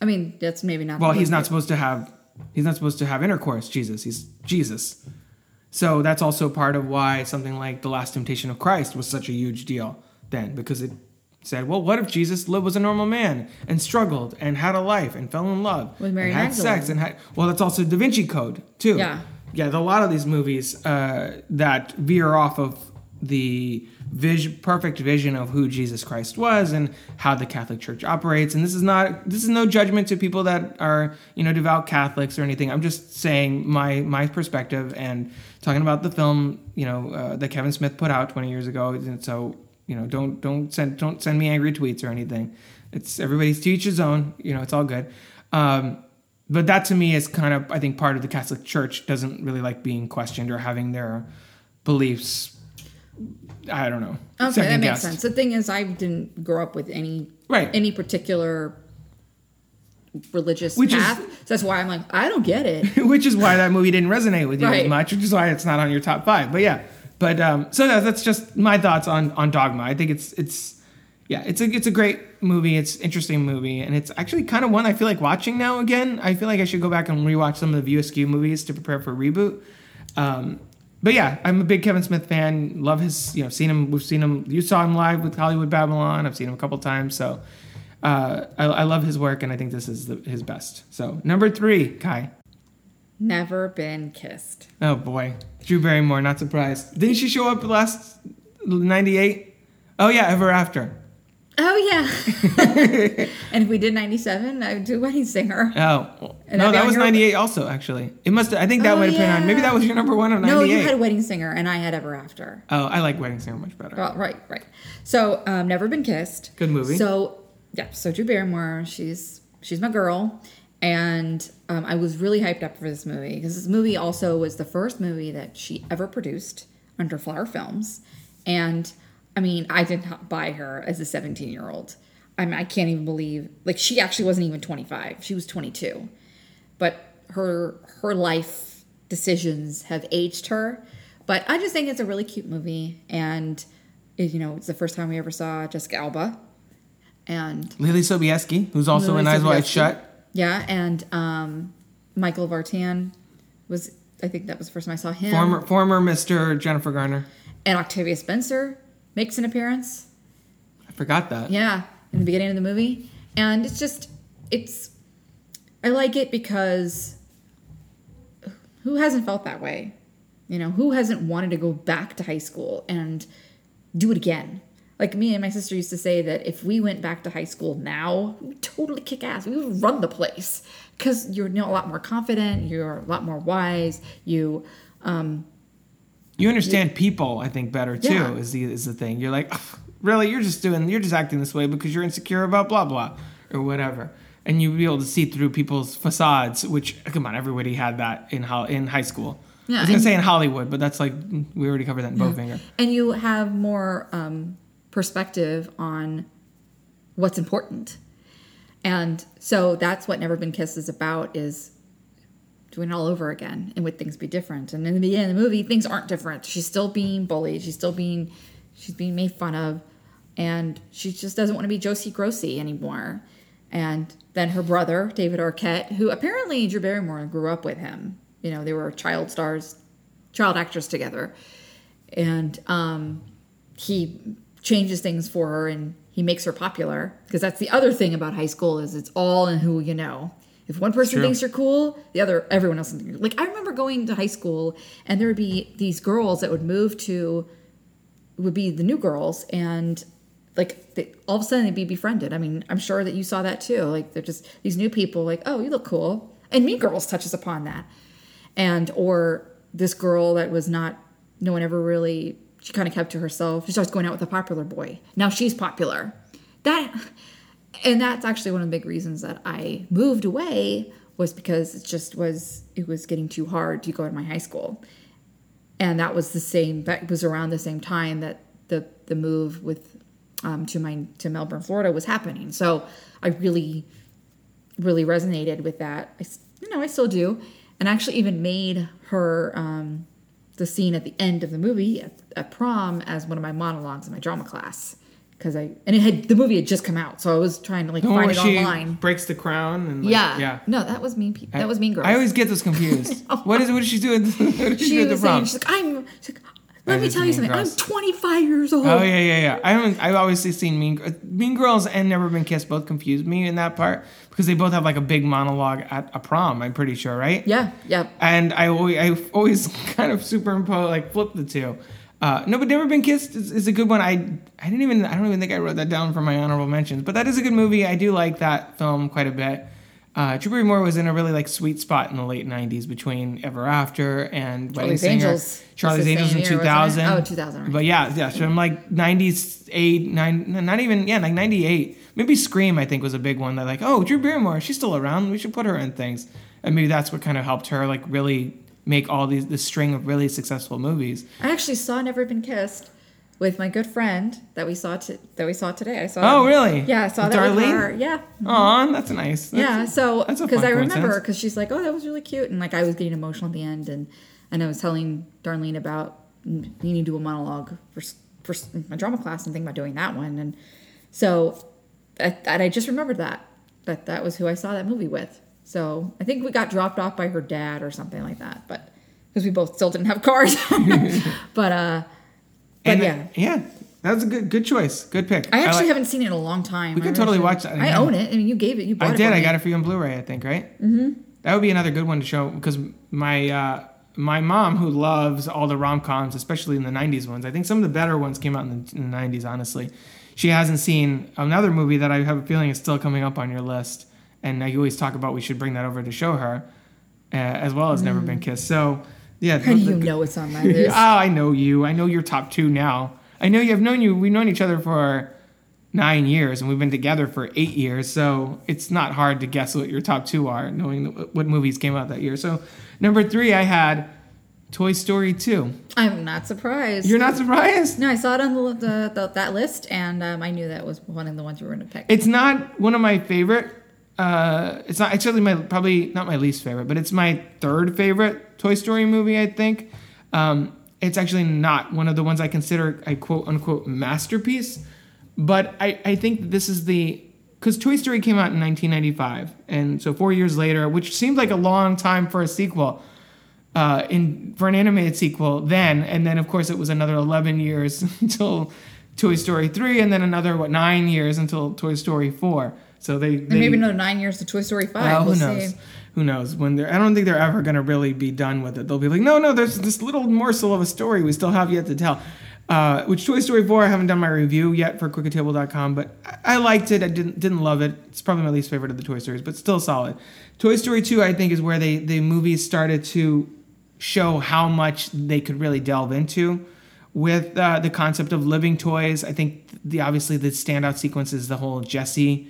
I mean, that's maybe not. Well, he's not supposed to have. He's not supposed to have intercourse. Jesus. He's Jesus. So that's also part of why something like The Last Temptation of Christ was such a huge deal then, because it said, well, what if Jesus lived was a normal man and struggled and had a life and fell in love with Mary and had sex and had. Well, that's also Da Vinci Code too. Yeah. Yeah. A lot of these movies uh, that veer off of. The vision, perfect vision of who Jesus Christ was and how the Catholic Church operates. And this is not, this is no judgment to people that are, you know, devout Catholics or anything. I'm just saying my my perspective and talking about the film, you know, uh, that Kevin Smith put out twenty years ago. And so, you know, don't don't send don't send me angry tweets or anything. It's everybody's to each his own. You know, it's all good. Um, but that to me is kind of, I think, part of the Catholic Church doesn't really like being questioned or having their beliefs. I don't know. Okay, Second that makes guessed. sense. The thing is, I didn't grow up with any right. any particular religious which path. Is, so that's why I'm like, I don't get it. Which is why that movie didn't resonate with you right. as much, which is why it's not on your top five. But yeah, but um, so no, that's just my thoughts on, on Dogma. I think it's it's yeah, it's a it's a great movie. It's an interesting movie, and it's actually kind of one I feel like watching now again. I feel like I should go back and rewatch some of the View Askew movies to prepare for a reboot. Um, But yeah, I'm a big Kevin Smith fan. Love his, you know, seen him. We've seen him. You saw him live with Hollywood Babylon. I've seen him a couple times. So uh, I, I love his work, and I think this is the, his best. So number three, Kai. Never Been Kissed. Oh boy, Drew Barrymore. Not surprised. Didn't she show up last ninety-eight? Oh yeah, Ever After. Oh yeah. And if we did ninety-seven, I would do Wedding Singer. Oh. And no, that was ninety-eight own. Also, actually. It must I think that oh, would have yeah. been on. Maybe that was your number one or ninety-eight. No, you had Wedding Singer and I had Ever After. Oh, I like Wedding Singer much better. Well, right, right. So, um, Never Been Kissed. Good movie. So, yeah, so Drew Barrymore, she's she's my girl, and um, I was really hyped up for this movie because this movie also was the first movie that she ever produced under Flower Films, and I mean, I did not buy her as a seventeen-year-old. I mean, I can't even believe... Like, she actually wasn't even twenty-five. She was twenty-two. But her her life decisions have aged her. But I just think it's a really cute movie. And, it, you know, it's the first time we ever saw Jessica Alba. And... Lily Sobieski, who's also Lily in Eyes Wide Shut. Yeah, and um, Michael Vartan was... I think that was the first time I saw him. Former, former Mister Jennifer Garner. And Octavia Spencer... makes an appearance. I forgot that. Yeah, in the beginning of the movie. And it's just, it's, I like it because who hasn't felt that way? You know, who hasn't wanted to go back to high school and do it again? Like, me and my sister used to say that if we went back to high school now, we would totally kick ass. We would run the place because you're now a lot more confident. You're a lot more wise. You um, you understand you, people, I think, better, too, yeah. is, the, is the thing. You're like, oh, really? You're just doing, you're just acting this way because you're insecure about blah, blah, or whatever. And you'd be able to see through people's facades, which, come on, everybody had that in ho- in high school. Yeah, I was going to say in Hollywood, but that's like, we already covered that in Bowfinger. Yeah. And you have more... Um, perspective on what's important. And so that's what Never Been Kissed is about, is doing it all over again and would things be different. And in the beginning of the movie, things aren't different. She's still being bullied. She's still being, she's being made fun of. And she just doesn't want to be Josie Grossi anymore. And then her brother, David Arquette, who apparently Drew Barrymore grew up with him. You know, they were child stars, child actors together. And um, he... changes things for her, and he makes her popular, because that's the other thing about high school is it's all in who you know. If one person thinks you're cool, the other, everyone else. Like, I remember going to high school and there would be these girls that would move to, would be the new girls. And like they, all of a sudden they'd be befriended. I mean, I'm sure that you saw that too. Like, they're just these new people like, oh, you look cool. And Mean Girls touches upon that. And, or this girl that was not, no one ever really, she kind of kept to herself. She starts going out with a popular boy. Now she's popular. That, and that's actually one of the big reasons that I moved away, was because it just was, it was getting too hard to go to my high school. And that was the same, that was around the same time that the, the move with, um, to my, to Melbourne, Florida was happening. So I really, really resonated with that. I, you know, I still do. And actually even made her, um, the scene at the end of the movie at, at prom as one of my monologues in my drama class, because I and it had the movie had just come out, so I was trying to like oh, find it she online. Breaks the crown and like, yeah, yeah. No, that was Mean People. That was Mean Girls. I always get those confused. What is what is she doing? What she she was the prom? Saying she's like I'm. She's like, Let I me tell you something. Girls. I'm twenty-five years old. Oh yeah, yeah, yeah. I haven't. I've obviously seen Mean Mean Girls and Never Been Kissed both confused me in that part, because they both have like a big monologue at a prom, I'm pretty sure, right? Yeah, yeah. And I always, I always kind of superimpose, like flip the two. Uh, no, but Never Been Kissed is, is a good one. I I didn't even. I don't even think I wrote that down for my honorable mentions. But that is a good movie. I do like that film quite a bit. Uh, Drew Barrymore was in a really like sweet spot in the late nineties between Ever After and Wedding Singer. Angels. Charlie's Angels in two thousand. Oh, two thousand. Right. But yeah, yeah. So I'm like ninety-eight, nine, not even, yeah, like ninety-eight. Maybe Scream, I think, was a big one. They're like, oh, Drew Barrymore, she's still around. We should put her in things. And maybe that's what kind of helped her like really make all these, this string of really successful movies. I actually saw Never Been Kissed with my good friend that we saw t- that we saw today. I saw. Oh, really? Yeah, I saw that Darlene? With her. Yeah. Aw, that's nice. That's, yeah, so because I remember because she's like, oh, that was really cute, and like I was getting emotional at the end, and and I was telling Darlene about you need to do a monologue for for my drama class and think about doing that one, and so I, and I just remembered that that that was who I saw that movie with. So I think we got dropped off by her dad or something like that, but because we both still didn't have cars, but uh. But and yeah, yeah, that was a good good choice, good pick. I actually I like, haven't seen it in a long time. We could really totally should. watch that. I, I own it. I mean, you gave it. You bought I it. I did. For I me. got it for you on Blu-ray, I think, right? Mm-hmm. That would be another good one to show, because my uh, my mom, who loves all the rom-coms, especially in the nineties ones, I think some of the better ones came out in the, in the nineties. Honestly, she hasn't seen another movie that I have a feeling is still coming up on your list, and I always talk about we should bring that over to show her, uh, as well as mm. Never Been Kissed. So. Yeah, How do you know it's on my list? Oh, I know you. I know you're top two now. I know you. I've known you. We've known each other for nine years, and we've been together for eight years. So it's not hard to guess what your top two are, knowing what movies came out that year. So number three, I had Toy Story two. I'm not surprised. You're not surprised? No, I saw it on the, the, the, that list, and um, I knew that was one of the ones we were going to pick. It's not one of my favorite. Uh, it's not. It's certainly my probably not my least favorite, but it's my third favorite Toy Story movie, I think. Um, it's actually not one of the ones I consider a quote-unquote masterpiece, but I, I think this is the... Because Toy Story came out in nineteen ninety-five, and so four years later, which seemed like a long time for a sequel, uh, in for an animated sequel then, and then, of course, it was another eleven years until Toy Story three, and then another, what, nine years until Toy Story four. So they, they and maybe another nine years to Toy Story five. Oh, who we'll knows? See. Who knows? When they're, I don't think they're ever going to really be done with it. They'll be like, no, no, there's this little morsel of a story we still have yet to tell. Uh, which Toy Story four, I haven't done my review yet for crooked table dot com, but I, I liked it. I didn't didn't love it. It's probably my least favorite of the Toy Stories, but still solid. Toy Story two, I think, is where they the movies started to show how much they could really delve into with uh, the concept of living toys. I think the obviously the standout sequence is the whole Jessie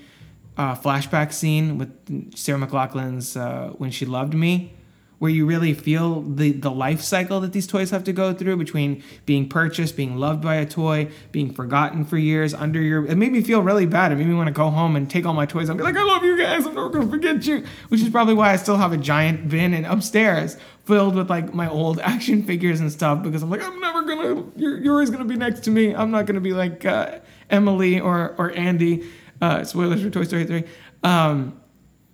uh, flashback scene with Sarah McLachlan's uh, When She Loved Me, where you really feel the, the life cycle that these toys have to go through between being purchased, being loved by a toy, being forgotten for years, under your... It made me feel really bad. It made me want to go home and take all my toys. I'm like, I love you guys. I'm not going to forget you. Which is probably why I still have a giant bin and upstairs filled with, like, my old action figures and stuff, because I'm like, I'm never going to... You're, you're always going to be next to me. I'm not going to be like uh, Emily or, or Andy. Uh, spoilers for Toy Story three. Um...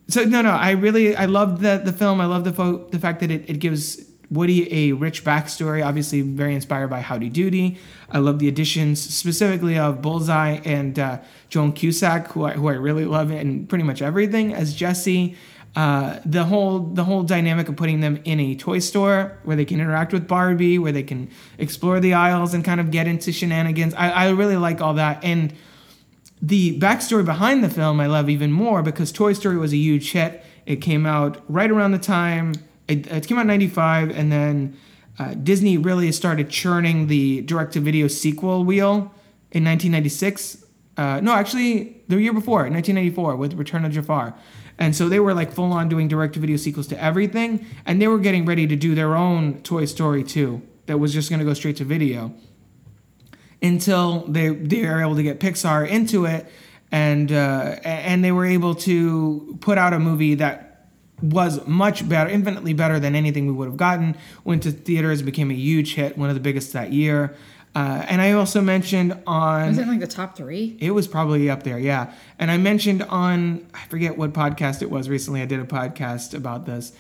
So, no, no, I really, I love the, the film. I love the fo- the fact that it, it gives Woody a rich backstory, obviously very inspired by Howdy Doody. I love the additions specifically of Bullseye and uh, Joan Cusack, who I, who I really love in pretty much everything, as Jessie. Uh, the whole the whole dynamic of putting them in a toy store where they can interact with Barbie, where they can explore the aisles and kind of get into shenanigans. I, I really like all that. And the backstory behind the film I love even more, because Toy Story was a huge hit. It came out right around the time. It, it came out in ninety-five, and then uh, Disney really started churning the direct-to-video sequel wheel in nineteen ninety-six. Uh, no, actually, the year before, nineteen ninety-four, with Return of Jafar. And so they were like full-on doing direct-to-video sequels to everything, and they were getting ready to do their own Toy Story two that was just going to go straight to video, until they they were able to get Pixar into it, and uh, and they were able to put out a movie that was much better, infinitely better than anything we would have gotten. Went to theaters, became a huge hit, one of the biggest that year. Uh, and I also mentioned on... Was it like the top three? It was probably up there, yeah. And I mentioned on, I forget what podcast it was recently, I did a podcast about this.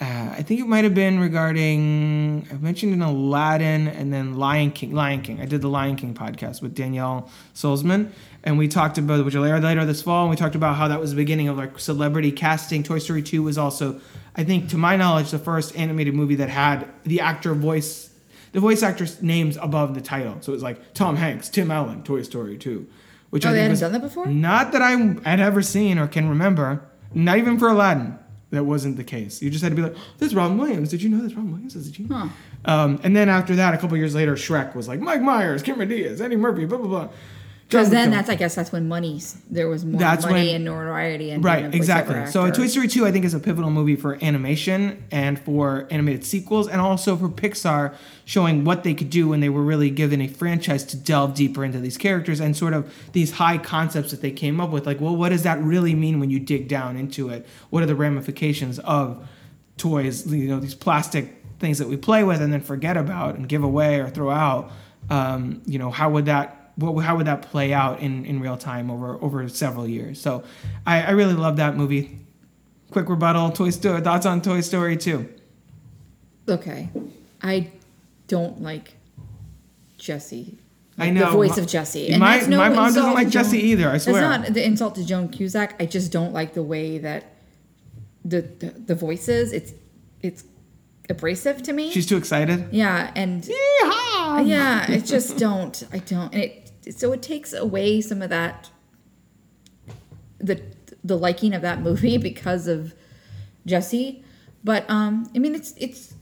Uh, I think it might have been regarding, I mentioned in Aladdin and then Lion King. Lion King. I did the Lion King podcast with Danielle Solzman, and we talked about, which will air later this fall, and we talked about how that was the beginning of like celebrity casting. Toy Story two was also, I think, to my knowledge, the first animated movie that had the actor voice, the voice actor's names above the title. So it was like Tom Hanks, Tim Allen, Toy Story two. Which oh, I they hadn't done that before? Not that I had ever seen or can remember. Not even for Aladdin. That wasn't the case. You just had to be like, oh, this is Robin Williams. Did you know this Robin Williams is a genius? Huh. Um, and then after that, a couple years later, Shrek was like, Mike Myers, Cameron Diaz, Eddie Murphy, blah, blah, blah. Because then that's, I guess that's when money's, there was more that's money when, and notoriety. And right, exactly. So Toy Story two, I think, is a pivotal movie for animation and for animated sequels, and also for Pixar showing what they could do when they were really given a franchise to delve deeper into these characters and sort of these high concepts that they came up with. Like, well, what does that really mean when you dig down into it? What are the ramifications of toys, you know, these plastic things that we play with and then forget about and give away or throw out? Um, you know, how would that... What, how would that play out in, in real time over, over several years? So I, I really love that movie. Quick rebuttal, Toy Story, thoughts on Toy Story two. Okay. I don't like Jessie. Like I know. The voice my, of Jessie. And my no my mom doesn't like Jessie either, I swear. It's not the insult to Joan Cusack. I just don't like the way that the, the, the voice is. It's, it's abrasive to me. She's too excited? Yeah, and... Yeehaw! Yeah, I just don't. I don't. And it so it takes away some of that, the the liking of that movie because of Jessie. But um, I mean, it's it's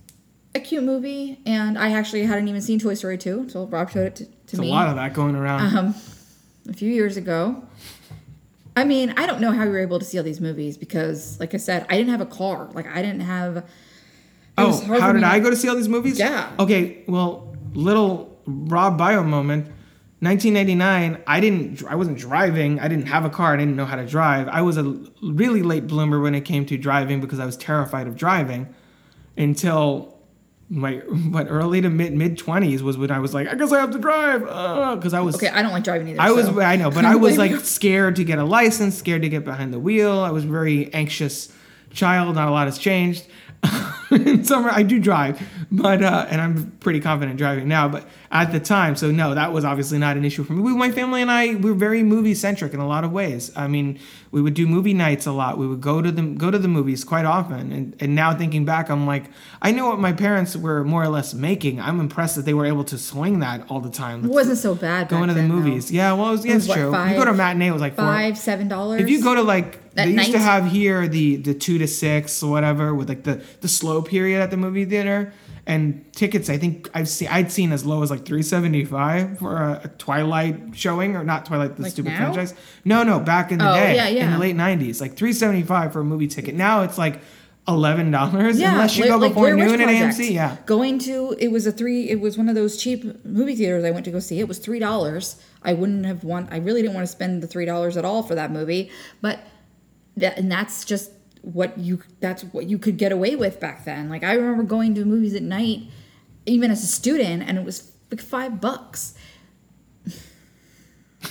a cute movie, and I actually hadn't even seen Toy Story two until Rob showed it to, to There's me. There's a lot of that going around. Um, a few years ago. I mean, I don't know how we were able to see all these movies because, like I said, I didn't have a car. Like I didn't have. Oh, how did I go to see all these movies? Yeah. Okay. Well. Little Rob bio moment. nineteen ninety-nine, I didn't, I wasn't driving. I didn't have a car. I didn't know how to drive. I was a really late bloomer when it came to driving because I was terrified of driving until my what early to mid mid twenties was when I was like, I guess I have to drive because uh, I was okay. I don't like driving either. I so. was, I know, but I was like scared to get a license, scared to get behind the wheel. I was a very anxious child. Not a lot has changed. In summer, I do drive, But uh, and I'm pretty confident driving now, but at the time, so no, that was obviously not an issue for me. We, my family and I, we're very movie centric in a lot of ways. I mean, we would do movie nights a lot. We would go to the go to the movies quite often. And, and now thinking back, I'm like, I know what my parents were more or less making. I'm impressed that they were able to swing that all the time. It wasn't so bad. Going to the movies, though. Yeah. Well, it was, yeah, it was it's what, true. Five, if you go to a matinee, it was like five, four, seven dollars. If you go to like. They used night? to have here the, the two to six or whatever with like the, the slow period at the movie theater, and tickets I think I've seen I'd seen as low as like three seventy-five for a, a Twilight showing, or not Twilight, the like stupid now? franchise. No, no, back in the oh, day yeah, yeah. in the late nineties, like three seventy-five for a movie ticket. Now it's like eleven dollars yeah, unless you like, go before like noon at A M C. Yeah, going to it was a three. It was one of those cheap movie theaters I went to go see. It was three dollars. I wouldn't have want. I really didn't want to spend the three dollars at all for that movie, but. That, and that's just what you that's what you could get away with back then. Like I remember going to movies at night, even as a student, and it was like five bucks.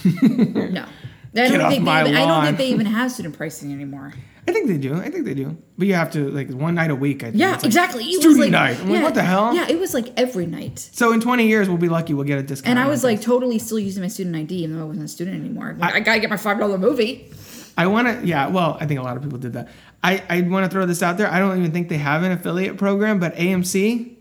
No, I don't think they even, I don't think they even have student pricing anymore. I think they do. I think they do. But you have to like one night a week. I think. Yeah, like exactly. It student was like, night. I'm yeah, like, what the hell? Yeah, it was like every night. So in twenty years, we'll be lucky. We'll get a discount. And I was like this. totally still using my student I D, even though I wasn't a student anymore. Like, I, I gotta get my five dollar movie. I want to, yeah, well, I think a lot of people did that. I, I want to throw this out there. I don't even think they have an affiliate program, but A M C,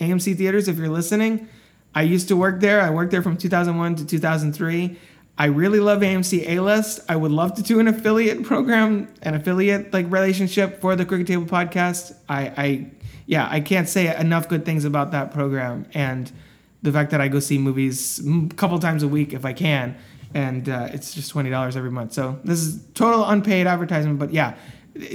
A M C Theaters, if you're listening, I used to work there. I worked there from two thousand one to two thousand three. I really love A M C A-List. I would love to do an affiliate program, an affiliate like relationship for the Crooked Table podcast. I, I, yeah, I can't say enough good things about that program and the fact that I go see movies a couple times a week if I can. And uh, it's just twenty dollars every month. So this is total unpaid advertisement. But yeah,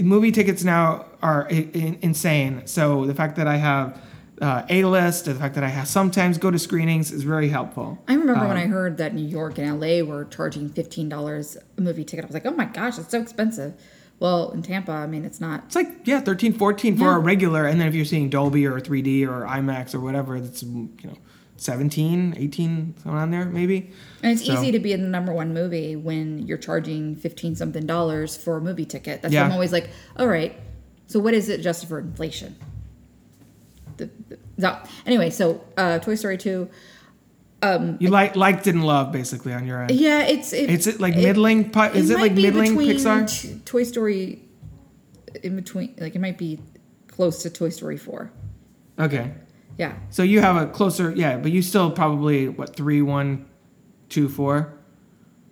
movie tickets now are in- in- insane. So the fact that I have uh, A-List, the fact that I have sometimes go to screenings is very helpful. I remember um, when I heard that New York and L A were charging fifteen dollars a movie ticket. I was like, oh my gosh, that's so expensive. Well, in Tampa, I mean, it's not. It's like, yeah, thirteen, fourteen for yeah. a regular. And then if you're seeing Dolby or three D or IMAX or whatever, it's, you know. seventeen, eighteen, something on there, maybe. And it's so. easy to be in the number one movie when you're charging fifteen-something dollars for a movie ticket. That's yeah. why I'm always like, all right, so what is it just for inflation? The, the, the, anyway, so uh, Toy Story two. Um, you like, liked and loved, basically, on your end. Yeah, it's... It, it's it like it, middling... It is it like middling Pixar? T- Toy Story in between... Like, it might be close to Toy Story four. Okay. Yeah. So you have a closer, yeah, but you still probably, what, three, one, two, four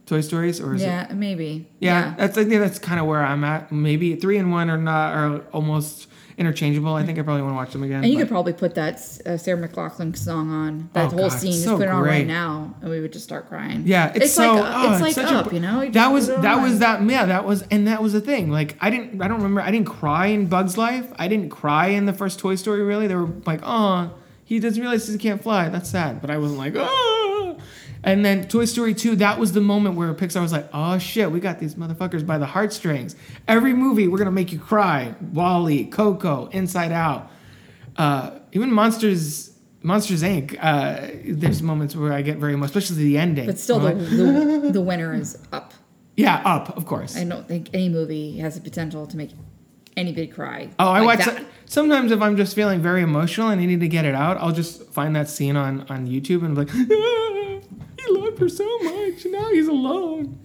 Toy Stories? Or is yeah, it, maybe. Yeah, yeah. That's, I think that's kind of where I'm at. Maybe three and one are not are almost interchangeable. I think I probably want to watch them again. And you but. could probably put that uh, Sarah McLachlan song on, that oh, whole God, scene, just so put it on great. right now, and we would just start crying. Yeah, it's, it's so, like, oh, it's like such up, a, you know? You that was, that was that, yeah, that was, and that was the thing. Like, I didn't, I don't remember, I didn't cry in Bug's Life. I didn't cry in the first Toy Story, really. They were like, oh, he doesn't realize he can't fly. That's sad. But I wasn't like, oh. And then Toy Story two, that was the moment where Pixar was like, oh, shit, we got these motherfuckers by the heartstrings. Every movie, we're going to make you cry. WALL-E, Coco, Inside Out. Uh, even Monsters Monsters, Incorporated. Uh, there's moments where I get very emotional, especially the ending. But still, the, like, the, the winner is Up. Yeah, Up, of course. I don't think any movie has the potential to make anybody cry. Oh, I like watch... That. Sometimes if I'm just feeling very emotional and I need to get it out, I'll just find that scene on, on YouTube and be like... loved her so much, now he's alone.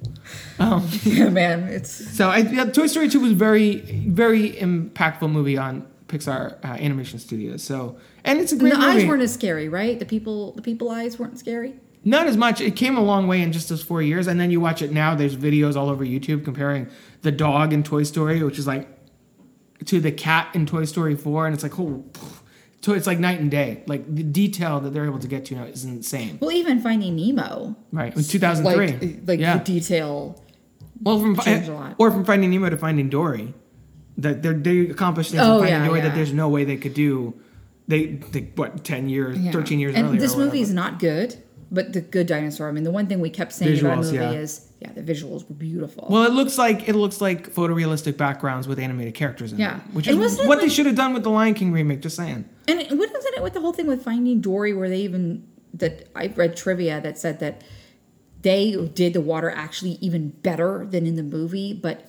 Um, yeah, man. It's so I, yeah, Toy Story two was very, very impactful movie on Pixar uh, Animation Studios. So, and it's a great. And the movie. eyes weren't as scary, right? The people, the people eyes weren't scary. Not as much. It came a long way in just those four years, and then you watch it now. There's videos all over YouTube comparing the dog in Toy Story, which is like, to the cat in Toy Story four, and it's like, oh. So it's like night and day. Like the detail that they're able to get to now is insane. Well, even Finding Nemo. Right. In two thousand three. Like, like yeah. the detail well, from, changed a lot. Or from Finding Nemo to Finding Dory. That they're, they accomplished things oh, in Finding yeah, Dory yeah. that there's no way they could do. They, they what, ten years, yeah. thirteen years and earlier. And this movie is not good, but the good dinosaur. I mean, the one thing we kept saying visuals, about the movie yeah. is, yeah, the visuals were beautiful. Well, it looks like it looks like photorealistic backgrounds with animated characters in yeah. them, which and is what like, they should have done with the Lion King remake. Just saying. And it, wasn't it with the whole thing with Finding Dory, where they even that I read trivia that said that they did the water actually even better than in the movie, but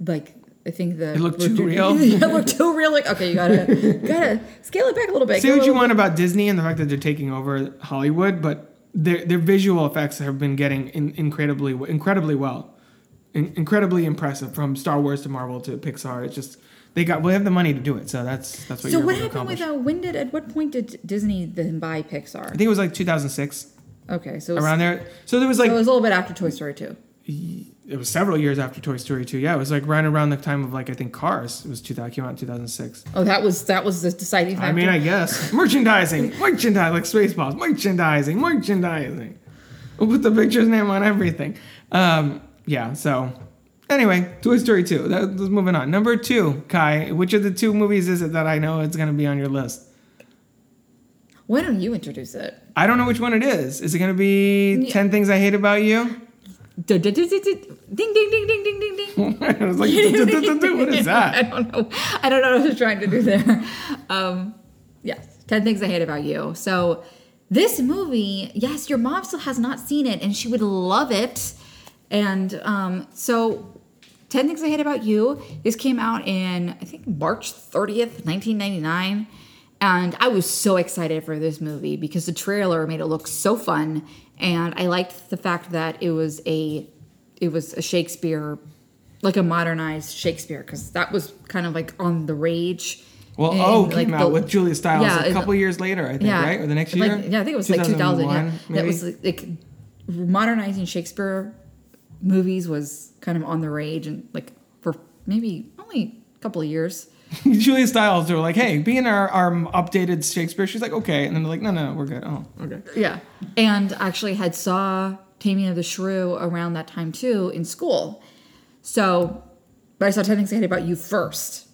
like I think that it looked too real. Yeah, it looked too real. Like, okay, you gotta gotta scale it back a little bit. Say what you want about Disney and the fact that they're taking over Hollywood, but their their visual effects have been getting in, incredibly incredibly well, in, incredibly impressive, from Star Wars to Marvel to Pixar. It's just they got we have the money to do it, so that's that's what. So you're what happened with uh, when did at what point did Disney then buy Pixar? I think it was like two thousand six. Okay, so it was, around there. So there was like so it was a little bit after Toy Story two. It was several years after Toy Story two. Yeah, it was like right around the time of like I think Cars. It was two thousand came out in two thousand six. Oh, that was that was the deciding factor. I mean, I guess merchandising, merchandise like Spaceballs, merchandising, merchandising. We'll put the picture's name on everything. Um, yeah. So anyway, Toy Story two. That, that's moving on. Number two, Kai. Which of the two movies is it that I know it's going to be on your list? Why don't you introduce it? I don't know which one it is. Is it going to be yeah. ten Things I Hate About You? Ding, ding, ding, ding, ding, ding, ding, ding. I was like, what is that? I don't know. I don't know what I was trying to do there. Um, yes, ten Things I Hate About You. So this movie, yes, your mom still has not seen it, and she would love it. And um, so ten Things I Hate About You, this came out in, I think, March thirtieth, nineteen ninety-nine. And I was so excited for this movie because the trailer made it look so fun. And I liked the fact that it was a, it was a Shakespeare, like a modernized Shakespeare, because that was kind of like on the rage. Well, and oh, like came the, out with Julia Stiles yeah, a couple it, years later, I think, yeah, right? Or the next year? Like, yeah, I think it was like two thousand. Yeah, that was like, like modernizing Shakespeare movies was kind of on the rage, and like for maybe only a couple of years. Julia Stiles, they were like, hey, be in our, our updated Shakespeare. She's like, okay. And then they're like, no, no, we're good. Oh, okay. Yeah. And actually had saw Taming of the Shrew around that time, too, in school. So, but I saw ten Things I Hate About You first.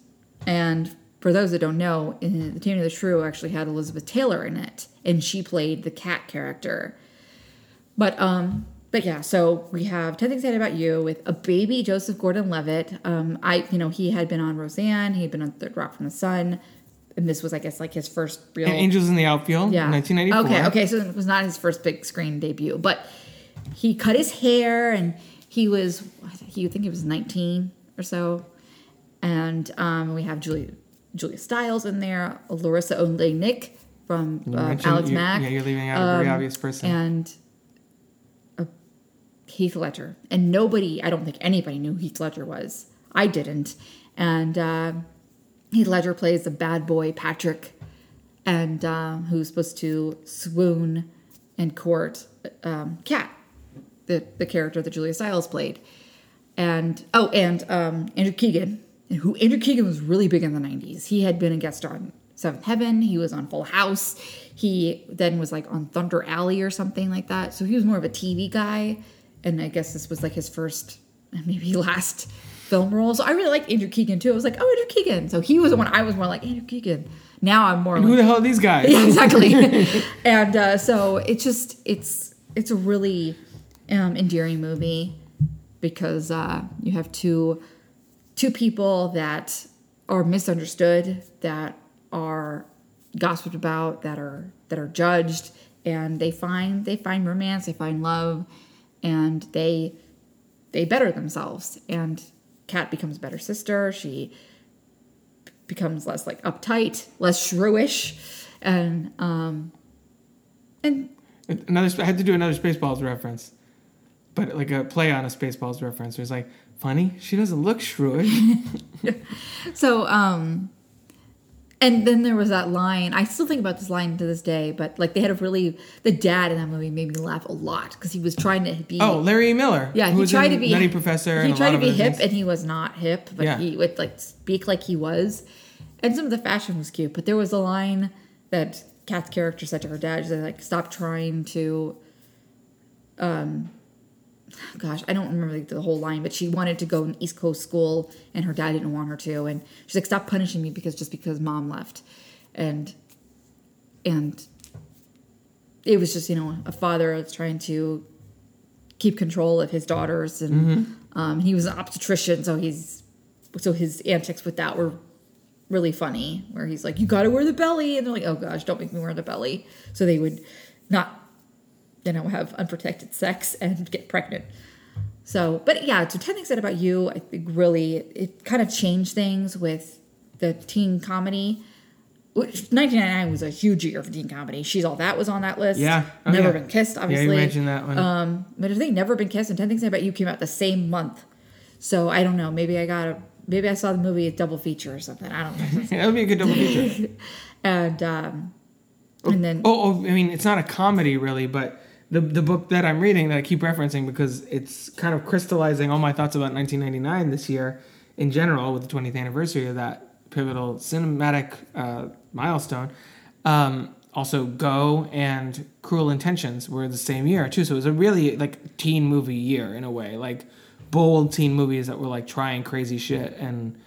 And for those that don't know, in the Taming of the Shrew actually had Elizabeth Taylor in it. And she played the cat character. But, um... But yeah, so we have ten Things I Hate About You with a baby Joseph Gordon-Levitt. Um, I, you know, he had been on Roseanne. He had been on Third Rock from the Sun. And this was, I guess, like his first real... And Angels in the Outfield, yeah. nineteen ninety-four. Okay, okay, so it was not his first big screen debut. But he cut his hair, and he was, you think he was nineteen or so. And um, we have Julia, Julia Stiles in there, Larissa Olenik from uh, Alex you, Mack. Yeah, you're leaving out um, a very obvious person. And... Heath Ledger. And nobody, I don't think anybody knew who Heath Ledger was. I didn't. And uh, Heath Ledger plays the bad boy Patrick, and uh, who's supposed to swoon and court um, Kat, the, the character that Julia Stiles played. And, oh, and um, Andrew Keegan, who Andrew Keegan was really big in the nineties. He had been a guest on Seventh Heaven. He was on Full House. He then was like on Thunder Alley or something like that. So he was more of a T V guy. And I guess this was like his first and maybe last film role. So I really liked Andrew Keegan too. I was like, oh, Andrew Keegan. So he was the one I was more like, Andrew Keegan. Now I'm more and like... Who the hell are these guys? Yeah, exactly. And uh, so it's just, it's it's a really um, endearing movie because uh, you have two two people that are misunderstood, that are gossiped about, that are that are judged. And they find they find romance, they find love. And they they better themselves. And Kat becomes a better sister. She b- becomes less like uptight, less shrewish, and um, and another. I had to do another Spaceballs reference, but like a play on a Spaceballs reference. It was like funny. She doesn't look shrewish. so um, and then there was that line. I still think about this line to this day, but like they had a really, the dad in that movie made me laugh a lot because he was trying to be. Oh, Larry Miller. Yeah, he tried to be. Nutty Professor. He tried to be hip and he was not hip, but yeah. He would like speak like he was. And some of the fashion was cute, but there was a line that Kat's character said to her dad. She said, like, stop trying to, um, gosh, I don't remember the whole line, but she wanted to go in East Coast school and her dad didn't want her to. And she's like, stop punishing me because just because mom left. And, and it was just, you know, a father that's trying to keep control of his daughters. And mm-hmm. um, he was an obstetrician. So he's, so his antics with that were really funny, where he's like, you got to wear the belly. And they're like, oh gosh, don't make me wear the belly. So they would not, you know, have unprotected sex and get pregnant. So, but yeah, so ten Things Said About You, I think really, it, it kind of changed things with the teen comedy. nineteen ninety-nine was a huge year for teen comedy. She's All That was on that list. Yeah. Oh, Never yeah. Been Kissed, obviously. Yeah, you mentioned that one. Um, but I think Never Been Kissed and ten Things Said About You came out the same month. So I don't know. Maybe I got a, maybe I saw the movie a double feature or something. I don't know. That would be a good double feature. and, um, and then. Oh, oh, I mean, it's not a comedy really, but. The the book that I'm reading that I keep referencing because it's kind of crystallizing all my thoughts about nineteen ninety-nine this year in general with the twentieth anniversary of that pivotal cinematic uh, milestone. Um, also, Go and Cruel Intentions were the same year too. So it was a really like teen movie year in a way, like bold teen movies that were like trying crazy shit and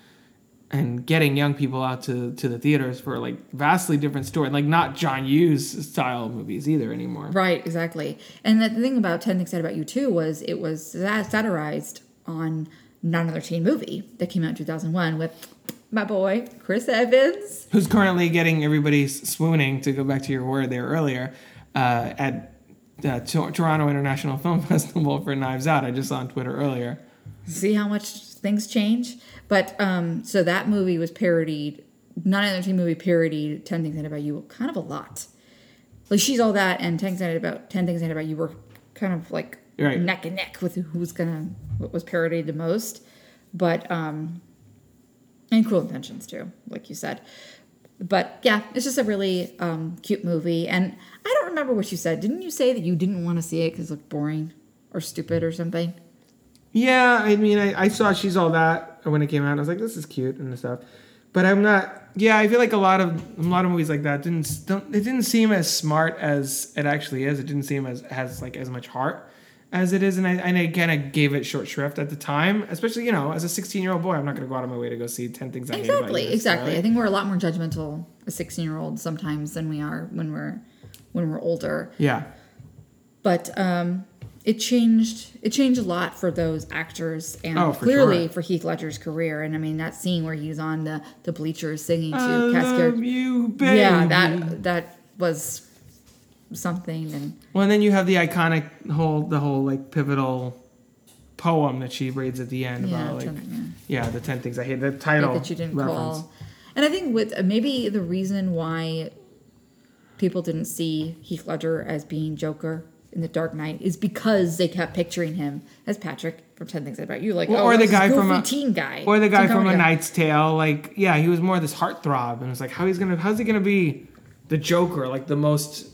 and getting young people out to, to the theaters for like vastly different story, like not John Hughes style movies either anymore. Right, exactly. And the thing about ten Things Said About You Too was it was satirized on not another teen movie that came out in two thousand one with my boy, Chris Evans. Who's currently getting everybody swooning, to go back to your word there earlier, uh, at uh, Tor- Toronto International Film Festival for Knives Out. I just saw on Twitter earlier. See how much things change? But, um, so that movie was parodied, not another teen movie parodied ten Things Said About You kind of a lot. Like, She's All That and ten Things Said About, ten Things Said About You were kind of, like, right. neck and neck with who was gonna, what was parodied the most. But, um, and Cruel Intentions, too, like you said. But, yeah, it's just a really um, cute movie. And I don't remember what you said. Didn't you say that you didn't want to see it because it looked boring or stupid or something? Yeah, I mean, I, I saw She's All That when it came out. I was like, this is cute and stuff, but I'm not. Yeah, I feel like a lot of a lot of movies like that didn't don't, it didn't seem as smart as it actually is. It didn't seem as has like as much heart as it is. And I and again, I gave it short shrift at the time, especially you know as a sixteen year old boy. I'm not going to go out of my way to go see ten things I exactly, hate about you. Exactly, right? I think we're a lot more judgmental as sixteen year olds sometimes than we are when we're when we're older. Yeah, but um. It changed It changed a lot for those actors and oh, for clearly sure. for Heath Ledger's career. And, I mean, that scene where he's on the, the bleachers singing to I Cascade. Love you, baby. Yeah, that, that was something. And Well, and then you have the iconic whole, the whole, like, pivotal poem that she reads at the end yeah, about, like, ten, yeah. yeah, the ten things I hate, the title yeah, that you didn't reference. Call. And I think with maybe the reason why people didn't see Heath Ledger as being Joker in The Dark Knight is because they kept picturing him as Patrick from ten Things About You, like well, oh, or the guy from a teen guy, or the guy from A Knight's Tale. Like, yeah, he was more this heartthrob, and it's like how he's gonna, how's he gonna be the Joker, like the most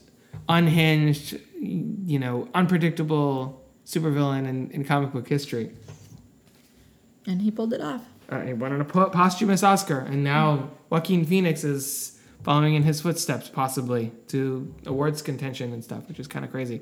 unhinged, you know, unpredictable supervillain in, in comic book history. And he pulled it off. Uh, he won a po- posthumous Oscar, and now mm-hmm. Joaquin Phoenix is following in his footsteps, possibly to awards contention and stuff, which is kind of crazy.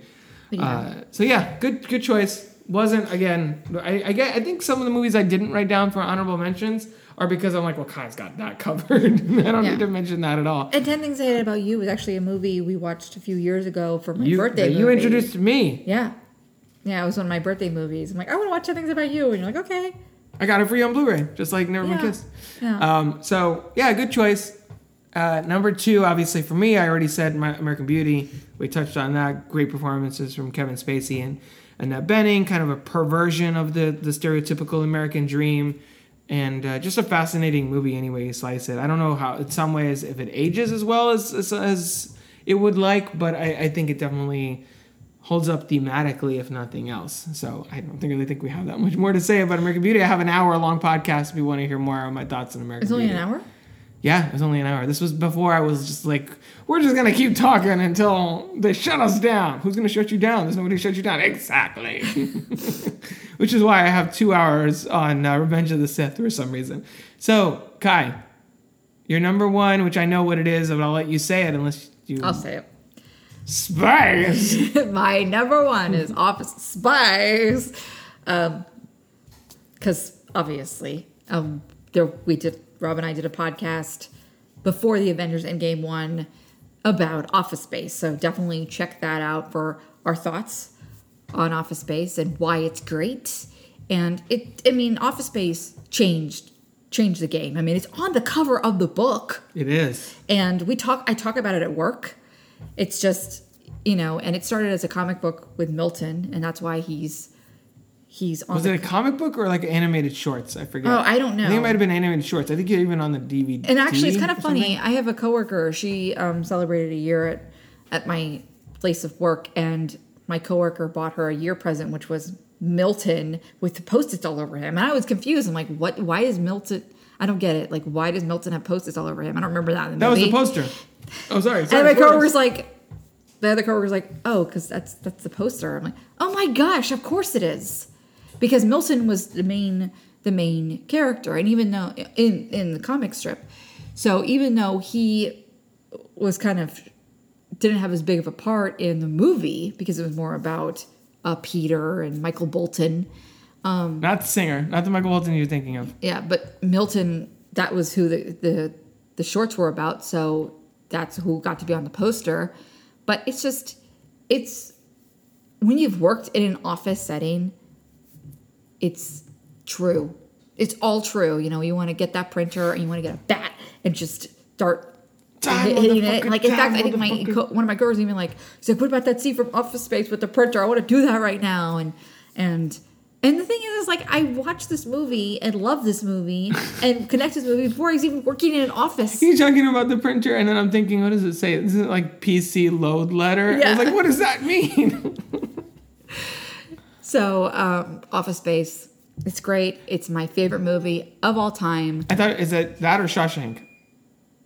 Yeah. Uh, so yeah, good good choice. Wasn't again. I, I get. I think some of the movies I didn't write down for honorable mentions are because I'm like, well, Kai's got that covered. I don't yeah. need to mention that at all. And ten Things I Hate About You was actually a movie we watched a few years ago for my you, birthday. Movie. You introduced me. Yeah, yeah. It was one of my birthday movies. I'm like, I want to watch ten Things About You, and you're like, okay. I got it free on Blu-ray, just like Never yeah. Been Kissed. Yeah. Um. So yeah, good choice. Uh, number two, obviously for me, I already said my American Beauty. We touched on that. Great performances from Kevin Spacey and Annette Bening, kind of a perversion of the, the stereotypical American dream, and uh, just a fascinating movie anyway you slice it. I don't know how, in some ways, if it ages as well as as, as it would like, but I, I think it definitely holds up thematically, if nothing else. So I don't think, really think we have that much more to say about American Beauty. I have an hour-long podcast if you want to hear more on my thoughts on American Beauty. It's only an hour? Yeah, it was only an hour. This was before I was just like, we're just going to keep talking until they shut us down. Who's going to shut you down? There's nobody to shut you down. Exactly. Which is why I have two hours on uh, Revenge of the Sith for some reason. So, Kai, your number one, which I know what it is, but I'll let you say it unless you... I'll say it. Spice! My number one is Office Spice. Because, um, obviously, um, there we did... Rob and I did a podcast before the Avengers Endgame one about Office Space. So definitely check that out for our thoughts on Office Space and why it's great. And it, I mean, Office Space changed, changed the game. I mean, it's on the cover of the book. It is. And we talk, I talk about it at work. It's just, you know, and it started as a comic book with Milton, and that's why he's, he's on. Was the, it a comic book or like animated shorts? I forget. Oh, I don't know. I think it might have been animated shorts. I think you're even on the D V D. And actually, it's kind of funny. Something. I have a coworker. She um, celebrated a year at at my place of work, and my coworker bought her a year present, which was Milton with the Post-its all over him. And I was confused. I'm like, what? Why is Milton? I don't get it. Like, why does Milton have Post-its all over him? I don't remember that in the movie. That was the poster. Oh, sorry. sorry and my coworker's like. The other coworker's like, oh, because that's that's the poster. I'm like, oh my gosh, of course it is, because Milton was the main the main character, and even though in in the comic strip, so even though he was kind of didn't have as big of a part in the movie because it was more about uh, Peter and Michael Bolton, um, not the singer, not the Michael Bolton you're thinking of. Yeah, but Milton, that was who the the, the shorts were about, so that's who got to be on the poster. But it's just, it's, when you've worked in an office setting, it's true. It's all true. You know, you want to get that printer and you want to get a bat and just start hitting it. Like, in fact, I think my one of my girls even like, she's like, what about that scene from Office Space with the printer? I want to do that right now. And, and, and the thing is, is like, I watched this movie and love this movie and connect this movie before I was even working in an office. He's talking about the printer, and then I'm thinking, what does it say? This is like P C load letter. Yeah. I was like, what does that mean? So, um, Office Space, it's great. It's my favorite movie of all time. I thought, is it that or Shawshank?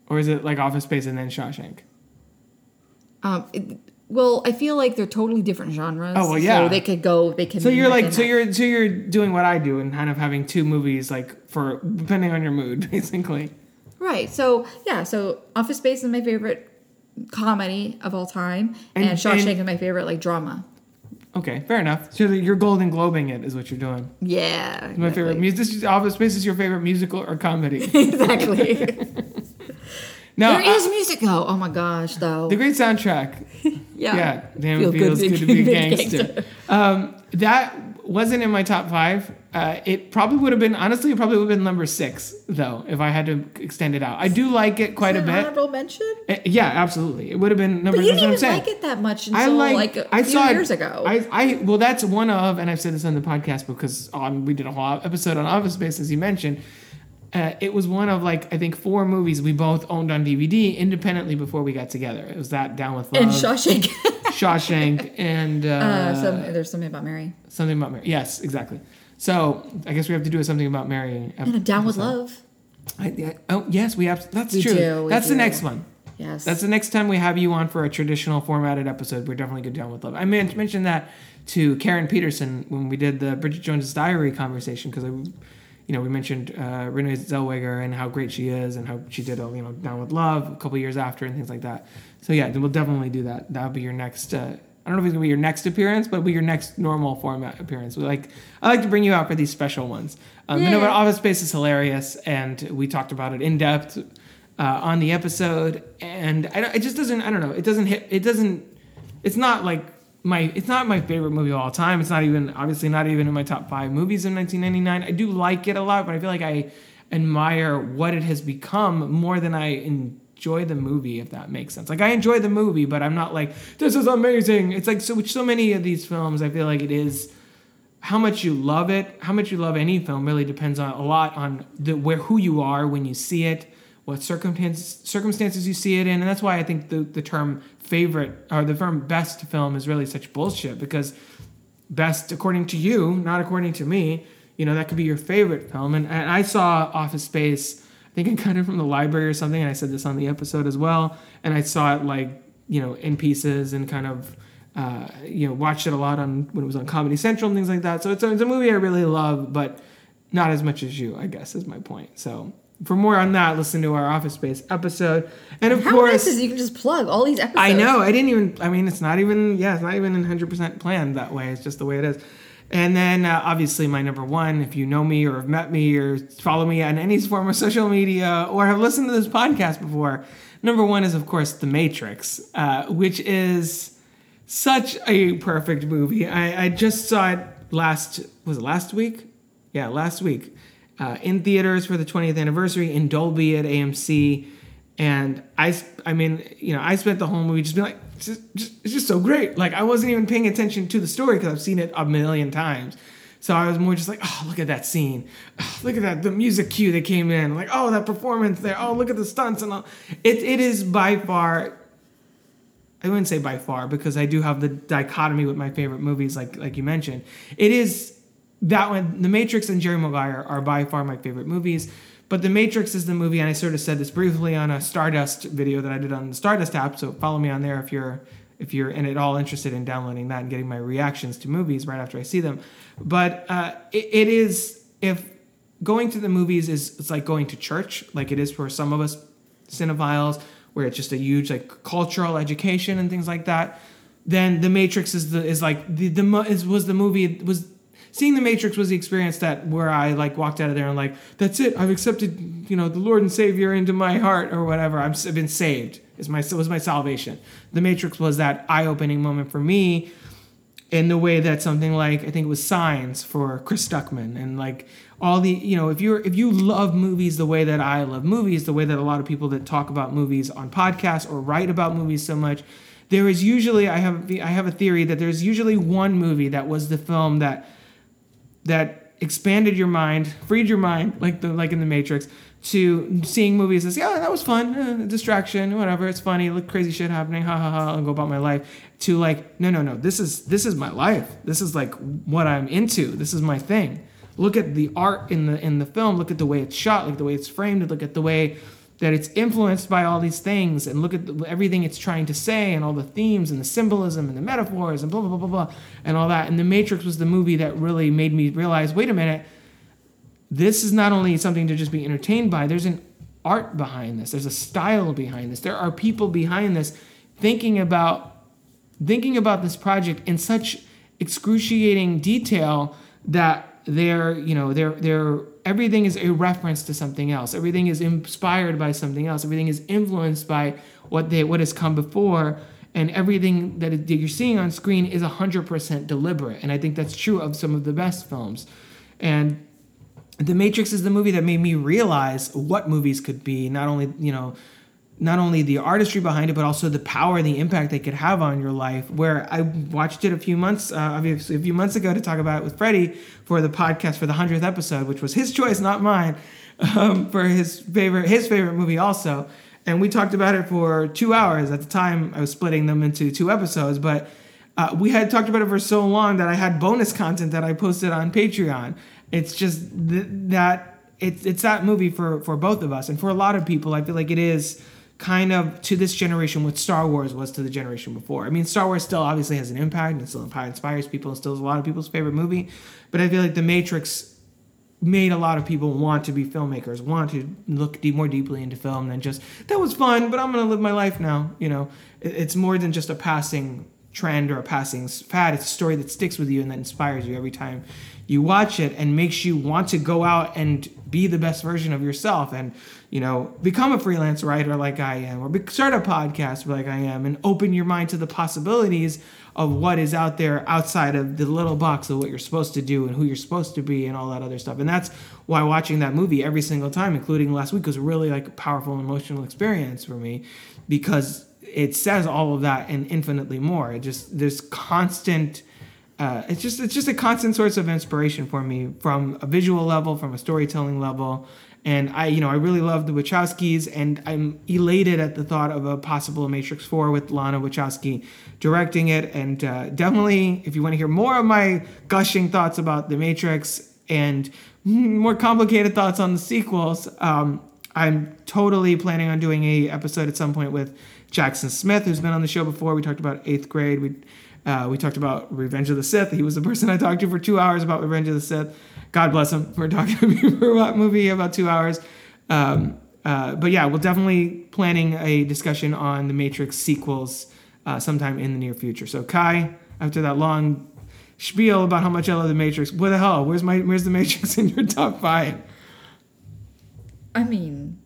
Or is it like Office Space and then Shawshank? Um, it, Well, I feel like they're totally different genres. Oh well, yeah. So they could go. They can. So you're like, so you're, so you're doing what I do and kind of having two movies, like for depending on your mood, basically. Right. So yeah. So Office Space is my favorite comedy of all time, and, and Shawshank and, is my favorite like drama. Okay, fair enough. So you're Golden Globing it is what you're doing. Yeah. Exactly. My favorite music. Office Space is your favorite musical or comedy. Exactly. No, there uh, is music, though. Oh, my gosh, though. The great soundtrack. Yeah. Yeah. Damn, Feel it feels good, good to be a gangster. gangster. Um, that wasn't in my top five. Uh, it probably would have been, honestly, it probably would have been number six, though, if I had to extend it out. I do like it quite is a bit. Honorable mention? Uh, yeah, absolutely. It would have been number six. But you didn't even like it that much until I like, like a I few saw years it, ago. I, I Well, that's one of, and I've said this on the podcast because um, we did a whole episode on Office Space, as you mentioned. Uh, it was one of, like, I think four movies we both owned on D V D independently before we got together. It was that, Down with Love. And Shawshank. Shawshank. And... Uh, uh, some, there's Something About Mary. Something About Mary. Yes, exactly. So I guess we have to do a Something About Mary. And a Down with Love. I, I, oh, yes, we have. That's we true. Do, we that's do. The next one. Yes. That's the next time we have you on for a traditional formatted episode. We're definitely good Down with Love. I mean, mentioned that to Karen Peterson when we did the Bridget Jones's Diary conversation because I... You know, we mentioned uh, Renee Zellweger and how great she is and how she did, you know, Down with Love a couple years after and things like that. So, yeah, we'll definitely do that. That'll be your next, uh, I don't know if it's going to be your next appearance, but it'll be your next normal format appearance. We like, I like to bring you out for these special ones. Um, yeah. You know, but Office Space is hilarious, and we talked about it in depth uh, on the episode. And I don't, it just doesn't, I don't know, it doesn't hit, it doesn't, it's not like, My it's not my favorite movie of all time. It's not even, obviously not even in my top five movies of nineteen ninety-nine. I do like it a lot, but I feel like I admire what it has become more than I enjoy the movie, if that makes sense. Like, I enjoy the movie, but I'm not like, this is amazing. It's like, so with so many of these films, I feel like it is, how much you love it, how much you love any film really depends on a lot on the where who you are when you see it, what circumstances circumstances you see it in. And that's why I think the, the term favorite or the term best film is really such bullshit, because best according to you, not according to me, you know, that could be your favorite film. And, and I saw Office Space, I think I got it from the library or something, and I said this on the episode as well. And I saw it like, you know, in pieces and kind of, uh, you know, watched it a lot on when it was on Comedy Central and things like that. So it's a, it's a movie I really love, but not as much as you, I guess, is my point. So... For more on that, listen to our Office Space episode. And of How course... How nice is you can just plug all these episodes? I know. I didn't even... I mean, it's not even... Yeah, it's not even one hundred percent planned that way. It's just the way it is. And then, uh, obviously, my number one, if you know me or have met me or follow me on any form of social media or have listened to this podcast before, number one is, of course, The Matrix, uh, which is such a perfect movie. I, I just saw it last... Was it last week? Yeah, last week. Uh, in theaters for the twentieth anniversary, in Dolby at A M C, and I, I mean, you know, I spent the whole movie just being like, it's just, just, it's just so great. Like, I wasn't even paying attention to the story because I've seen it a million times. So I was more just like, oh, look at that scene. Oh, look at that, the music cue that came in. Like, oh, that performance there. Oh, look at the stunts. And all. It, it is by far, I wouldn't say by far, because I do have the dichotomy with my favorite movies, like like you mentioned. It is that one, The Matrix and Jerry Maguire are by far my favorite movies. But The Matrix is the movie, and I sort of said this briefly on a Stardust video that I did on the Stardust app, so follow me on there if you're... if you're in at all interested in downloading that and getting my reactions to movies right after I see them. But uh, it, it is, if going to the movies is, it's like going to church, like it is for some of us cinephiles, where it's just a huge like cultural education and things like that, then The Matrix is the is like, the, the is, was the movie, was seeing The Matrix was the experience that where I like walked out of there and like, that's it, I've accepted, you know, the Lord and Savior into my heart or whatever, I'm, I've been saved. Is my was my salvation. The Matrix was that eye-opening moment for me, in the way that something like I think it was Signs for Chris Stuckman, and like all the you know if you if you love movies the way that I love movies, the way that a lot of people that talk about movies on podcasts or write about movies so much, there is usually I have I have a theory that there's usually one movie that was the film that that expanded your mind, freed your mind, like the like in The Matrix. To seeing movies as, yeah, that was fun, uh, distraction, whatever, it's funny, look, crazy shit happening, ha ha ha, I'll go about my life, to like, no, no, no, this is this is my life. This is like what I'm into. This is my thing. Look at the art in the in the film, look at the way it's shot, look at the way it's framed, look at the way that it's influenced by all these things, and look at the, everything it's trying to say, and all the themes, and the symbolism, and the metaphors, and blah, blah, blah, blah, blah, and all that. And The Matrix was the movie that really made me realize, wait a minute, this is not only something to just be entertained by, there's an art behind this. There's a style behind this. There are people behind this thinking about thinking about this project in such excruciating detail that they're, you know, they're, they're, everything is a reference to something else. Everything is inspired by something else. Everything is influenced by what they what has come before. And everything that, it, that you're seeing on screen is one hundred percent deliberate. And I think that's true of some of the best films. And The Matrix is the movie that made me realize what movies could be, not only, you know, not only the artistry behind it, but also the power, the impact they could have on your life. Where I watched it a few months, uh, obviously a few months ago to talk about it with Freddie for the podcast for the hundredth episode, which was his choice, not mine, um, for his favorite, his favorite movie also. And we talked about it for two hours. At the time, I was splitting them into two episodes, but uh, we had talked about it for so long that I had bonus content that I posted on Patreon. It's just th- that it's it's that movie for, for both of us. And for a lot of people, I feel like it is kind of to this generation what Star Wars was to the generation before. I mean, Star Wars still obviously has an impact and still inspires people and still is a lot of people's favorite movie. But I feel like The Matrix made a lot of people want to be filmmakers, want to look deep, more deeply into film than just, that was fun, but I'm going to live my life now. You know, it, it's more than just a passing trend or a passing fad. It's a story that sticks with you and that inspires you every time you watch it and makes you want to go out and be the best version of yourself and, you know, become a freelance writer like I am, or start a podcast like I am, and open your mind to the possibilities of what is out there outside of the little box of what you're supposed to do and who you're supposed to be and all that other stuff. And that's why watching that movie every single time, including last week, was really like a powerful emotional experience for me, because it says all of that and infinitely more. It just, there's constant... Uh, it's just it's just a constant source of inspiration for me, from a visual level, from a storytelling level, and I you know I really love the Wachowskis, and I'm elated at the thought of a possible Matrix four with Lana Wachowski directing it. And uh, definitely, if you want to hear more of my gushing thoughts about The Matrix and more complicated thoughts on the sequels, um, I'm totally planning on doing a episode at some point with Jackson Smith, who's been on the show before. We talked about Eighth Grade. We Uh, we talked about Revenge of the Sith. He was the person I talked to for two hours about Revenge of the Sith. God bless him for talking to me for that movie about two hours. Um, uh, but yeah, we're definitely planning a discussion on The Matrix sequels uh, sometime in the near future. So Kai, after that long spiel about how much I love The Matrix, what the hell? Where's my Where's The Matrix in your top five? I mean,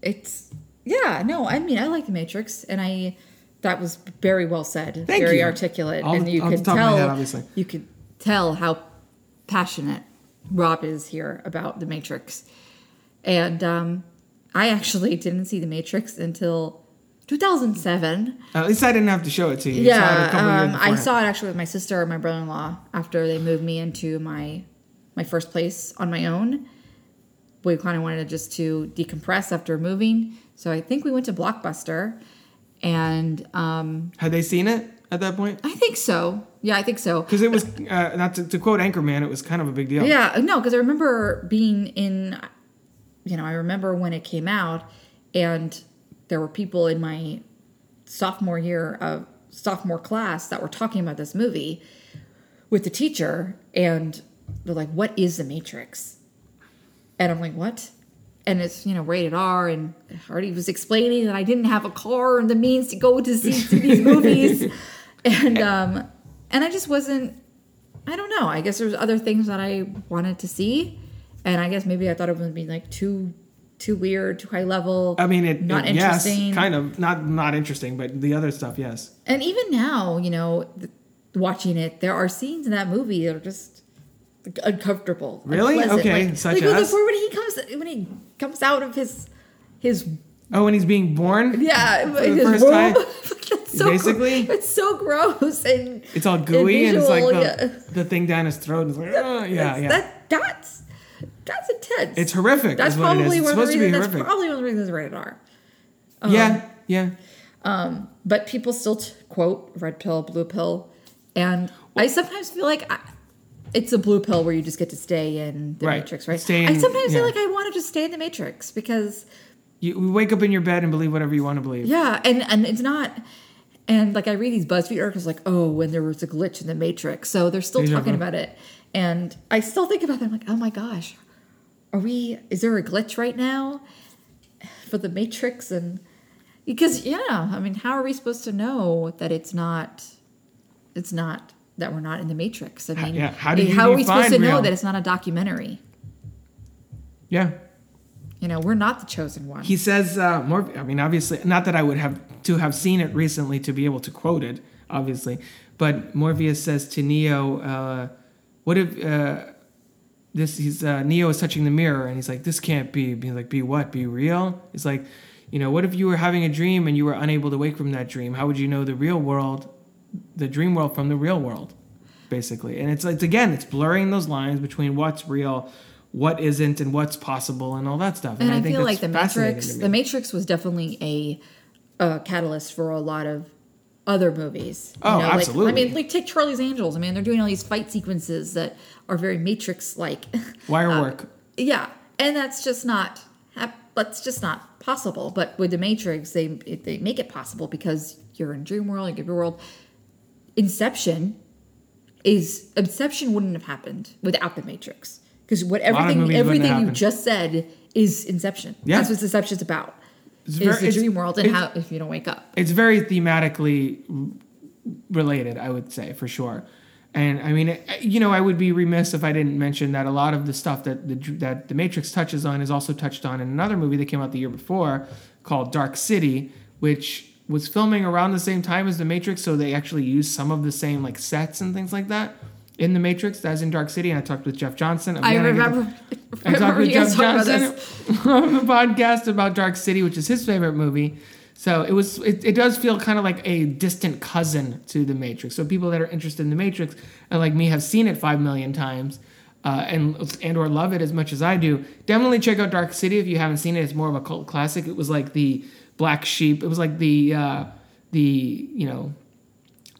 it's yeah, no. I mean, I like The Matrix, and I. That was very well said. Thank very you. Articulate. All and you the, could tell head, obviously. You could tell how passionate Rob is here about The Matrix. And um, I actually didn't see The Matrix until two thousand seven. At least I didn't have to show it to you. Yeah, so I, um, I saw it actually with my sister and my brother-in-law after they moved me into my my first place on my own. We kind of wanted to just to decompress after moving. So I think we went to Blockbuster. And um, had they seen it at that point? I think so. Yeah, I think so. Because it was, uh, not to, to quote Anchorman, it was kind of a big deal. Yeah, no, because I remember being in, you know, I remember when it came out and there were people in my sophomore year of sophomore class that were talking about this movie with the teacher. And they're like, what is The Matrix? And I'm like, what? And it's, you know, rated R, and Hardy was explaining that I didn't have a car and the means to go to see to these movies. And um, and I just wasn't, I don't know. I guess there was other things that I wanted to see. And I guess maybe I thought it would be like too too weird, too high level. I mean, it, not it, interesting. Yes, kind of. Not, not interesting, but the other stuff, yes. And even now, you know, th- watching it, there are scenes in that movie that are just uncomfortable. Really? Unpleasant. Okay. Like, Such like as? When he comes, when he comes out of his his. Oh, when he's being born. Yeah, for the first time. That's so basically, gr- it's so gross, and it's all gooey, and, visual, and it's like the, yeah. the thing down his throat. It's like, oh, yeah, yeah. That, that's that's intense. It's horrific. That's is what probably it is. It's one of the reasons. That's horrific. Probably one of the reasons rated R. Um, yeah, yeah. Um, but people still t- quote red pill, blue pill, and well, I sometimes feel like. I, It's a blue pill where you just get to stay in the right. Matrix, right? Stay in, I sometimes yeah. feel like I want to just stay in the Matrix because... You wake up in your bed and believe whatever you want to believe. Yeah, and, and it's not... And, like, I read these BuzzFeed articles like, oh, when there was a glitch in the Matrix. So they're still they talking about it. And I still think about that. I'm like, oh, my gosh. Are we... Is there a glitch right now for the Matrix? And because, yeah, I mean, how are we supposed to know that it's not... It's not... that we're not in the Matrix. I mean, yeah. how, do you how are we supposed to know real? that it's not a documentary? Yeah. You know, we're not the chosen one. He says, uh, more, I mean, obviously, not that I would have to have seen it recently to be able to quote it, obviously, but Morpheus says to Neo, uh, what if, uh, this, he's, uh, Neo is touching the mirror and he's like, this can't be, he's like, be what? Be real? It's like, you know, what if you were having a dream and you were unable to wake from that dream? How would you know the real world? The dream world from the real world, basically. And it's, it's again, it's blurring those lines between what's real, what isn't, and what's possible, and all that stuff. And, and I, I think feel like the Matrix, the Matrix was definitely a, a catalyst for a lot of other movies. You oh, know, absolutely. Like, I mean, like take Charlie's Angels. I mean, they're doing all these fight sequences that are very Matrix-like. Wire um, work. Yeah, and that's just not that's just not possible. But with the Matrix, they they make it possible because you're in dream world, you're in your world. Inception is Inception wouldn't have happened without the Matrix because what everything everything you just said is Inception. Yeah. That's what Inception's about. It's is very, the dream world and how if you don't wake up. It's very thematically related, I would say for sure. And I mean, you know, I would be remiss if I didn't mention that a lot of the stuff that the that the Matrix touches on is also touched on in another movie that came out the year before called Dark City, which was filming around the same time as The Matrix, so they actually used some of the same like sets and things like that in The Matrix, as in Dark City. And I talked with Jeff Johnson. I remember, the, I remember I talked with Jeff Johnson on the podcast about Dark City, which is his favorite movie. So it was. It, it does feel kind of like a distant cousin to The Matrix. So people that are interested in The Matrix and like me have seen it five million times uh, and and or love it as much as I do. Definitely check out Dark City if you haven't seen it. It's more of a cult classic. It was like the Black Sheep. It was like the uh, the you know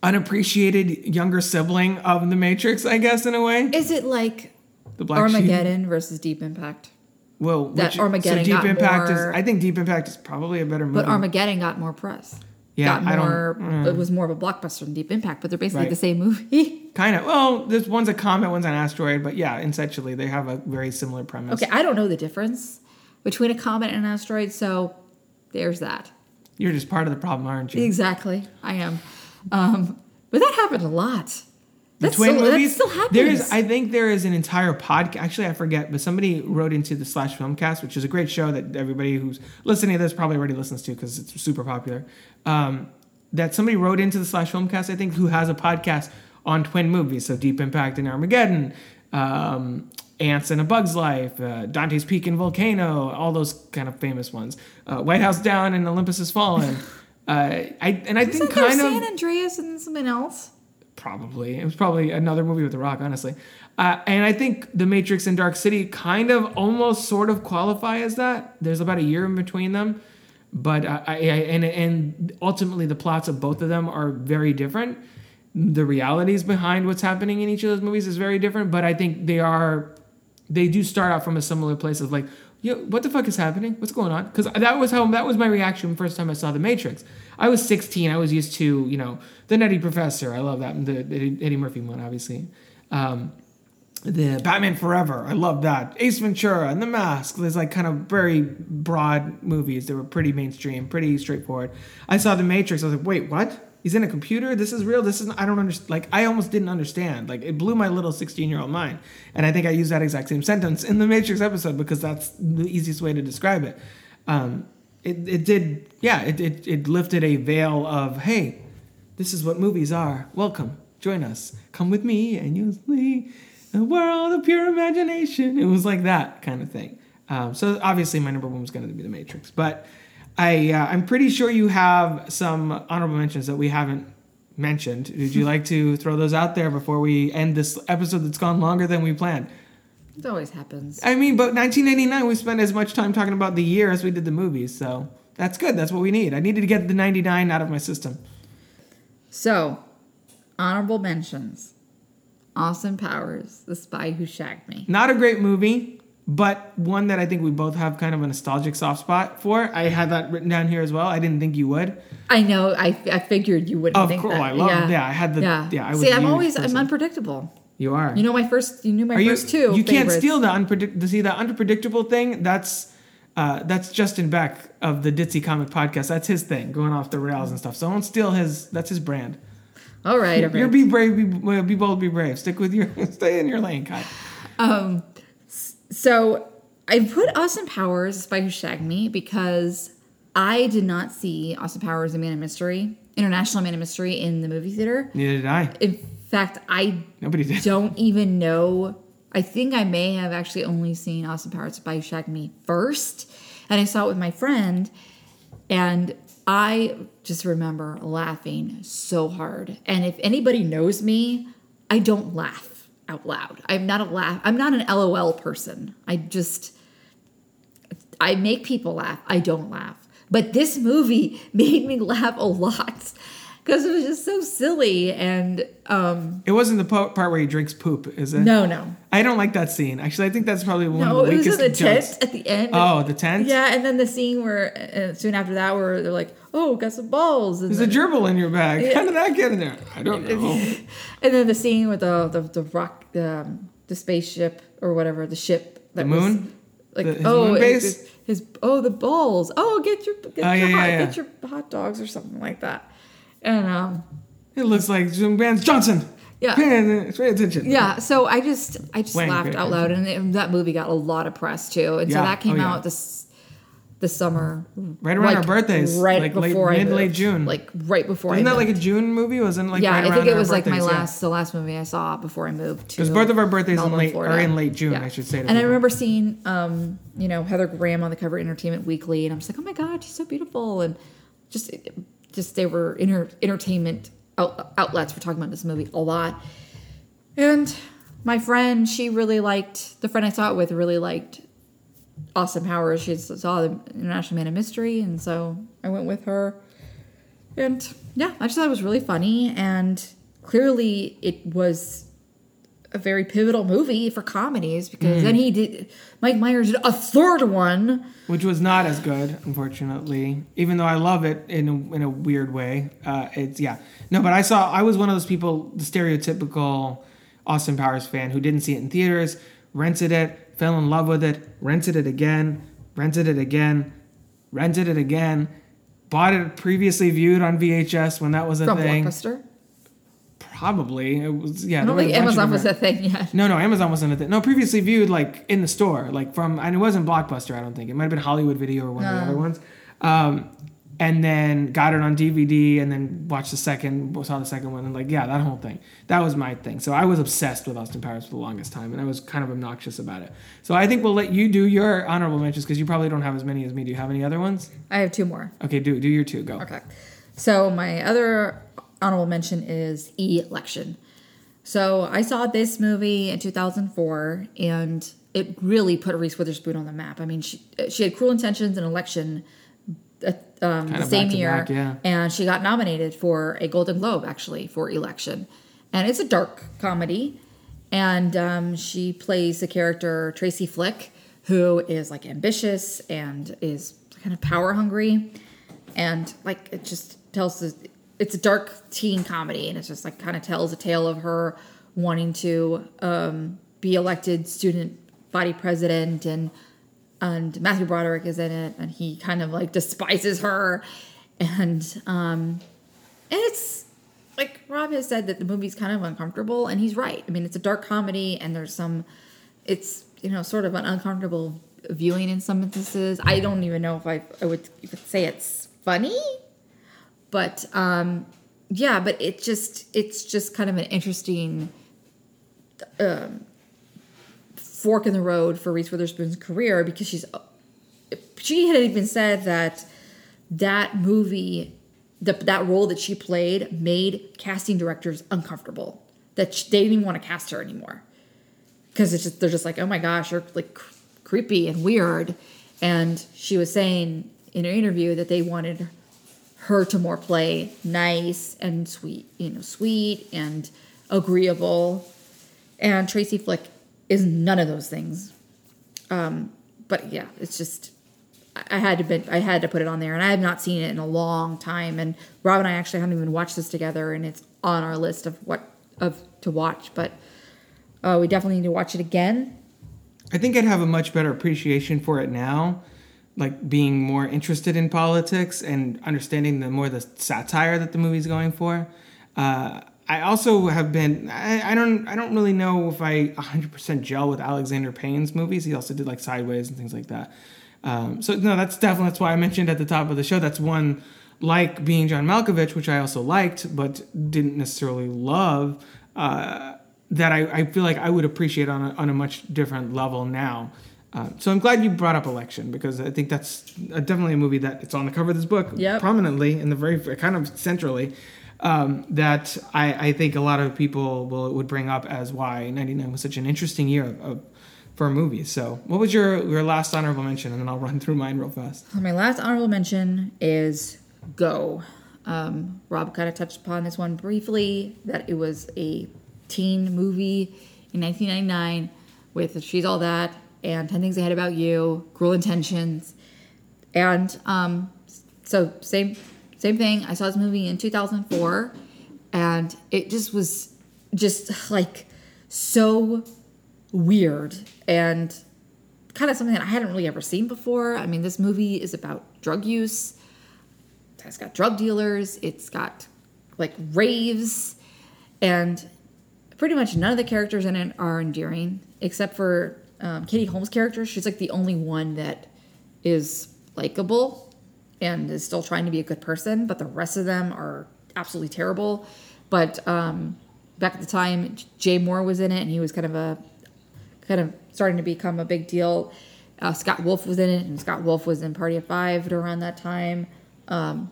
unappreciated younger sibling of The Matrix, I guess in a way. Is it like the Black Armageddon Sheep? Versus Deep Impact? Well, that which, Armageddon. So Deep got Impact more, is. I think Deep Impact is probably a better movie. But Armageddon got more press. Yeah, got more, I don't. Uh, it was more of a blockbuster than Deep Impact, but they're basically right. the same movie. Kind of. Well, there's one's a comet, one's an asteroid, but yeah, essentially they have a very similar premise. Okay, I don't know the difference between a comet and an asteroid, so. There's that. You're just part of the problem, aren't you? Exactly. I am. Um, but that happened a lot. The that's twin still, movies? That still happens. There is, I think there is an entire podcast. Actually, I forget. But somebody wrote into the Slash Filmcast, which is a great show that everybody who's listening to this probably already listens to because it's super popular. Um, that somebody wrote into the Slash Filmcast, I think, who has a podcast on twin movies. So Deep Impact and Armageddon. Um... Ants and a Bug's Life, uh, Dante's Peak and Volcano, all those kind of famous ones. Uh, White House Down and Olympus Has Fallen. Uh, I and I Isn't think kind San of San Andreas and something else. Probably. It was probably another movie with The Rock, honestly. Uh, and I think The Matrix and Dark City kind of almost sort of qualify as that. There's about a year in between them. But I, I and and ultimately the plots of both of them are very different. The realities behind what's happening in each of those movies is very different. But I think they are, they do start out from a similar place of like, yo, what the fuck is happening? What's going on? Because that was how that was my reaction the first time I saw The Matrix. I was sixteen. I was used to, you know, The Nutty Professor. I love that. The, the Eddie Murphy one, obviously. Um, the Batman Forever. I love that. Ace Ventura and The Mask. There's like kind of very broad movies that were pretty mainstream, pretty straightforward. I saw The Matrix. I was like, wait, what? He's in a computer? This is real? This isn't... I don't understand. Like, I almost didn't understand. Like, it blew my little sixteen-year-old mind. And I think I used that exact same sentence in the Matrix episode because that's the easiest way to describe it. Um, it, it did... Yeah, it, it, it lifted a veil of, hey, this is what movies are. Welcome. Join us. Come with me and you'll see a world of pure imagination. It was like that kind of thing. Um, so, obviously, my number one was going to be The Matrix. But... I, uh, I'm pretty sure you have some honorable mentions that we haven't mentioned. Would you like to throw those out there before we end this episode that's gone longer than we planned? It always happens. I mean, but nineteen eighty-nine, we spent as much time talking about the year as we did the movies. So that's good. That's what we need. I needed to get the ninety-nine out of my system. So, honorable mentions. Austin Powers, The Spy Who Shagged Me. Not a great movie. But one that I think we both have kind of a nostalgic soft spot for. I had that written down here as well. I didn't think you would. I know. I, I figured you wouldn't of think course, that. Of course. I love yeah. yeah. I had the... Yeah. yeah I was See, I'm always... Person. I'm unpredictable. You are. You know my first... You knew my are first you, two You favorites. Can't steal the unpredictable... See, the unpredictable thing, that's... Uh, that's Justin Beck of the Ditsy Comic Podcast. That's his thing, going off the rails and stuff. So don't steal his... That's his brand. All right. You're, you're be brave, be, be bold, be brave. Stick with your... Stay in your lane, Kai. Um... So I put Austin Powers, Spy Who Shagged Me, because I did not see Austin Powers, A Man of Mystery, International Man of Mystery, in the movie theater. Neither did I. In fact, I Nobody did. don't even know. I think I may have actually only seen Austin Powers, Spy Who Shagged Me first. And I saw it with my friend. And I just remember laughing so hard. And if anybody knows me, I don't laugh out loud. I'm not a laugh. I'm not an LOL person. I just, I make people laugh. I don't laugh. But this movie made me laugh a lot because it was just so silly. And um, it wasn't the po- part where he drinks poop, is it? No, no. I don't like that scene. Actually, I think that's probably one no, of the weakest. No, it was in the tent at the end. Oh, the tent? Yeah, and then the scene where uh, soon after that where they're like, oh, got some balls. And There's then, a gerbil in your bag. Yeah. How did that get in there? I don't know. And then the scene with the the, the rock, the, the spaceship or whatever, the ship. That the moon? Was, like, the, his oh, moon base? His, his, oh, the balls. Oh, get your, get, oh, your yeah, hot, yeah. get your hot dogs or something like that. And um, it looks like Jim Vance Johnson. Yeah. Pay, pay attention. Yeah. So I just I just Wayne, laughed out loud, and it, that movie got a lot of press too, and yeah. so that came oh, yeah. out this this summer, right around like, our birthdays, right like before late, I mid moved. late June, like right before. Isn't I that moved. like a June movie? Wasn't like yeah, right I think it was like my yeah. last the last movie I saw before I moved to. Because both of our birthdays in late, are in late June, yeah. I should say. And I remember seeing um you know Heather Graham on the cover of Entertainment Weekly, and I'm just like, oh my god, she's so beautiful, and just just they were inter- entertainment. outlets were talking about this movie a lot. And my friend, she really liked, the friend I saw it with really liked Austin Powers. She saw the International Man of Mystery, and so I went with her. And yeah, I just thought it was really funny, and clearly it was a very pivotal movie for comedies, because mm. then he did, Mike Myers did a third one. Which was not as good, unfortunately. Even though I love it in a, in a weird way. Uh, it's, yeah. No, but I saw, I was one of those people, the stereotypical Austin Powers fan who didn't see it in theaters, rented it, fell in love with it, rented it again, rented it again, rented it again, bought it previously viewed on V H S when that was a From thing. Blockbuster? Probably. It was, yeah, I don't think Amazon was a thing yet. No, no, Amazon wasn't a thing. No, previously viewed, like, in the store. Like, from... And it wasn't Blockbuster, I don't think. It might have been Hollywood Video or one no. of the other ones. Um, and then got it on D V D and then watched the second... Saw the second one and, like, yeah, that whole thing. That was my thing. So I was obsessed with Austin Powers for the longest time. And I was kind of obnoxious about it. So I think we'll let you do your honorable mentions because you probably don't have as many as me. Do you have any other ones? I have two more. Okay, do do your two. Go. Okay. So my other honorable mention is Election. So I saw this movie in two thousand four, and it really put Reese Witherspoon on the map. I mean, she she had Cruel Intentions and Election um, the same year, back, yeah. and she got nominated for a Golden Globe, actually, for Election. And it's a dark comedy, and um, she plays the character Tracy Flick, who is, like, ambitious and is kind of power-hungry, and, like, it just tells the... It's a dark teen comedy, and it's just like kind of tells a tale of her wanting to um, be elected student body president, and and Matthew Broderick is in it, and he kind of like despises her, and um, and it's like Rob has said that the movie's kind of uncomfortable, and he's right. I mean, it's a dark comedy, and there's some, it's you know sort of an uncomfortable viewing in some instances. I don't even know if I I would say it's funny. But, um, yeah, but it just, it's just kind of an interesting um, fork in the road for Reese Witherspoon's career, because she's, she had even said that that movie, the, that role that she played made casting directors uncomfortable, that she, they didn't even want to cast her anymore, because it's just, they're just like, oh my gosh, you're like cr- creepy and weird. And she was saying in an interview that they wanted her. her to more play nice and sweet, you know, sweet and agreeable. And Tracy Flick is none of those things. Um, but yeah, it's just, I had to be, I had to put it on there, and I have not seen it in a long time. And Rob and I actually haven't even watched this together, and it's on our list of what, of to watch, but uh, we definitely need to watch it again. I think I'd have a much better appreciation for it now. Like being more interested in politics and understanding the more the satire that the movie's going for. Uh, I also have been, I, I don't I don't really know if I one hundred percent gel with Alexander Payne's movies. He also did like Sideways and things like that. Um, so no, that's definitely, that's why I mentioned at the top of the show, that's one like Being John Malkovich, which I also liked, but didn't necessarily love, uh, that I, I feel like I would appreciate on a, on a much different level now. Uh, so I'm glad you brought up Election, because I think that's a, definitely a movie that it's on the cover of this book yep. prominently and the very kind of centrally um, that I, I think a lot of people will would bring up as why ninety-nine was such an interesting year of, of, for movies. So what was your, your last honorable mention? And then I'll run through mine real fast. My last honorable mention is Go. Um, Rob kind of touched upon this one briefly, that it was a teen movie in nineteen ninety-nine with She's All That. And ten Things I Hate About You, Cruel Intentions. And um, so same same thing. I saw this movie in two thousand four, and it just was just like so weird and kind of something that I hadn't really ever seen before. I mean, this movie is about drug use. It's got drug dealers. It's got like raves. And pretty much none of the characters in it are endearing, except for... Um, Katie Holmes' character, she's like the only one that is likable and is still trying to be a good person, but the rest of them are absolutely terrible. But um, back at the time, Jay Moore was in it, and he was kind of a kind of starting to become a big deal. Uh, Scott Wolf was in it, and Scott Wolf was in Party of Five around that time. Um,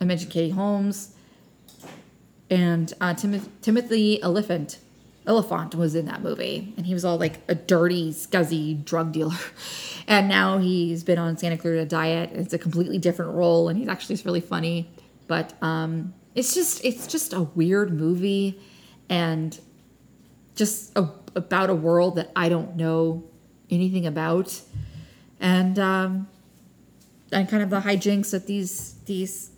I mentioned Katie Holmes, and uh, Tim- Timothy Oliphant. Oliphant was in that movie, and he was all like a dirty, scuzzy drug dealer. And now he's been on Santa Clarita Diet. It's a completely different role, and he's actually really funny. But um, it's just it's just a weird movie, and just a, about a world that I don't know anything about, and um, and kind of the hijinks that these these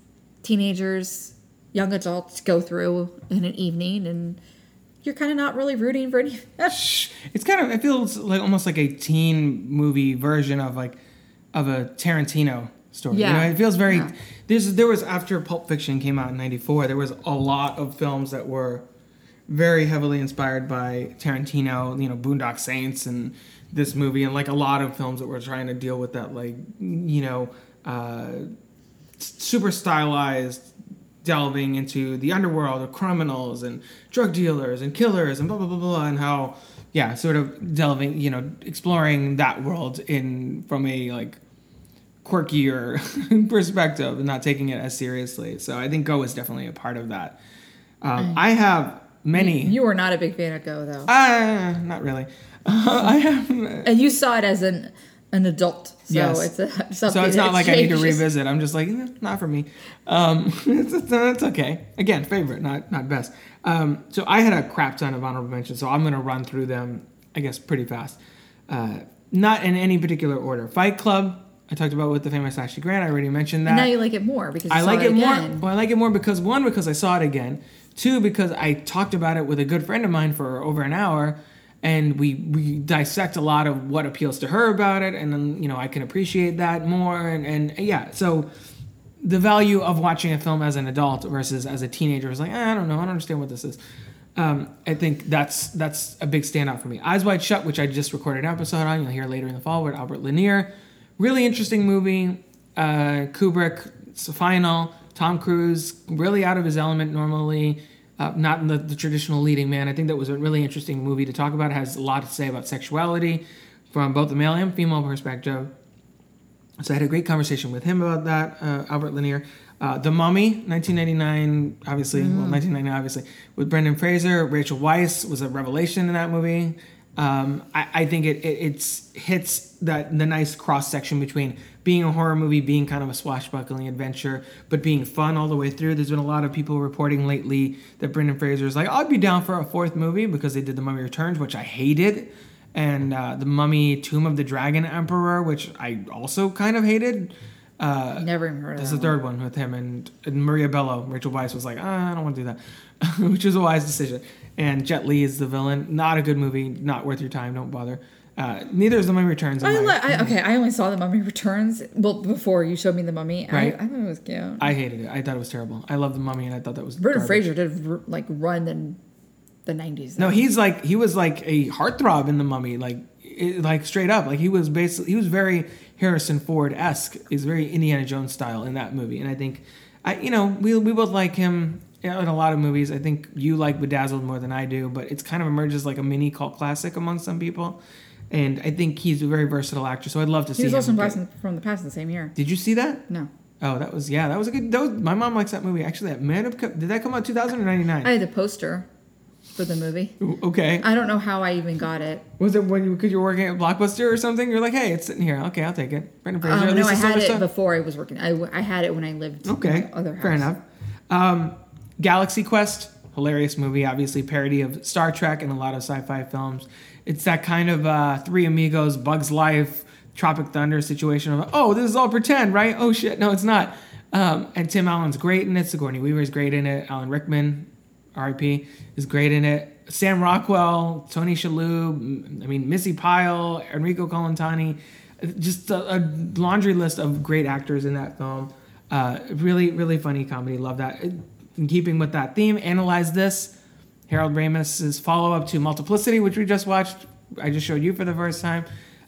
teenagers, young adults, go through in an evening, and. You're kind of not really rooting for any. It's kind of, it feels like almost like a teen movie version of like, of a Tarantino story. Yeah. You know, it feels very, yeah. there's, there was, after Pulp Fiction came out in ninety-four, there was a lot of films that were very heavily inspired by Tarantino, you know, Boondock Saints and this movie, and like a lot of films that were trying to deal with that, like, you know, uh, super stylized, delving into the underworld of criminals and drug dealers and killers and blah, blah, blah, blah, and how, yeah, sort of delving, you know, exploring that world in from a, like, quirkier perspective and not taking it as seriously. So I think Go is definitely a part of that. Um, I, I have many. You were not a big fan of Go, though. Uh, not really. Uh, I have. And you saw it as an an adult, so yes. it's a, something. So it's not like changes. I need to revisit. I'm just like, eh, not for me. Um, it's, it's okay. Again, favorite, not not best. Um, so I had a crap ton of honorable mentions. So I'm going to run through them, I guess, pretty fast. Uh, not in any particular order. Fight Club. I talked about with the famous Ashley Grant. I already mentioned that. And now you like it more because you I saw like it, it again. More. Well, I like it more because, one, because I saw it again. Two, because I talked about it with a good friend of mine for over an hour, and we, we dissect a lot of what appeals to her about it, and then, you know, I can appreciate that more. And, and yeah, so the value of watching a film as an adult versus as a teenager is like, eh, I don't know, I don't understand what this is. Um, I think that's that's a big standout for me. Eyes Wide Shut, which I just recorded an episode on, you'll hear later in the fall, with Albert Lanier. Really interesting movie. Uh, Kubrick, it's the final. Tom Cruise, really out of his element normally, uh, not in the, the traditional leading man. I think that was a really interesting movie to talk about. It has a lot to say about sexuality from both the male and female perspective. So I had a great conversation with him about that, uh, Albert Lanier. Uh, the Mummy, nineteen ninety-nine, obviously. Mm. Well, nineteen ninety-nine, obviously. With Brendan Fraser, Rachel Weisz was a revelation in that movie. Um, I, I think it, it it's hits that the nice cross section between being a horror movie, being kind of a swashbuckling adventure, but being fun all the way through. There's been a lot of people reporting lately that Brendan Fraser is like, I'd be down for a fourth movie because they did The Mummy Returns, which I hated, and uh, The Mummy Tomb of the Dragon Emperor, which I also kind of hated. Uh, Never even heard of that. That's the third one with him and, and Maria Bello. Rachel Weisz was like, ah, I don't want to do that, which was a wise decision. And Jet Li is the villain. Not a good movie. Not worth your time. Don't bother. Uh, neither is The Mummy Returns. I li- I, okay, I only saw The Mummy Returns. Well, before you showed me The Mummy, right? I, I thought it was cute. I hated it. I thought it was terrible. I loved The Mummy, and I thought that was. Brendan Fraser did like run in the nineties. Though. No, he's like he was like a heartthrob in The Mummy, like it, like straight up. Like he was basically he was very Harrison Ford-esque. He's very Indiana Jones style in that movie, and I think, I you know we we both like him. In a lot of movies, I think you like Bedazzled more than I do, but it's kind of emerges like a mini cult classic among some people. And I think he's a very versatile actor, so I'd love to see him. He was also in From the Past in the same year. Did you see that? No. Oh, that was, yeah, that was a good, that was, my mom likes that movie. Actually, that Man Up, did that come out two thousand or ninety-nine? I had the poster for the movie. Okay. I don't know how I even got it. Was it when you, because you were working at Blockbuster or something? You're like, hey, it's sitting here. Okay, I'll take it. Brendan Fraser. Um, no, I had it before I was working. I, I had it when I lived okay. in my other house. Fair enough. Um... Galaxy Quest, hilarious movie, obviously parody of Star Trek and a lot of sci-fi films. It's that kind of uh, Three Amigos, Bugs Life, Tropic Thunder situation of, oh, this is all pretend, right? Oh, shit, no, it's not. Um, and Tim Allen's great in it. Sigourney Weaver's great in it. Alan Rickman, R I P, is great in it. Sam Rockwell, Tony Shalhoub, I mean, Missy Pyle, Enrico Colantani. Just a, a laundry list of great actors in that film. Uh, really, really funny comedy. Love that. It, In keeping with that theme, Analyze This, Harold Ramis' follow-up to Multiplicity, which we just watched. I just showed you for the first time.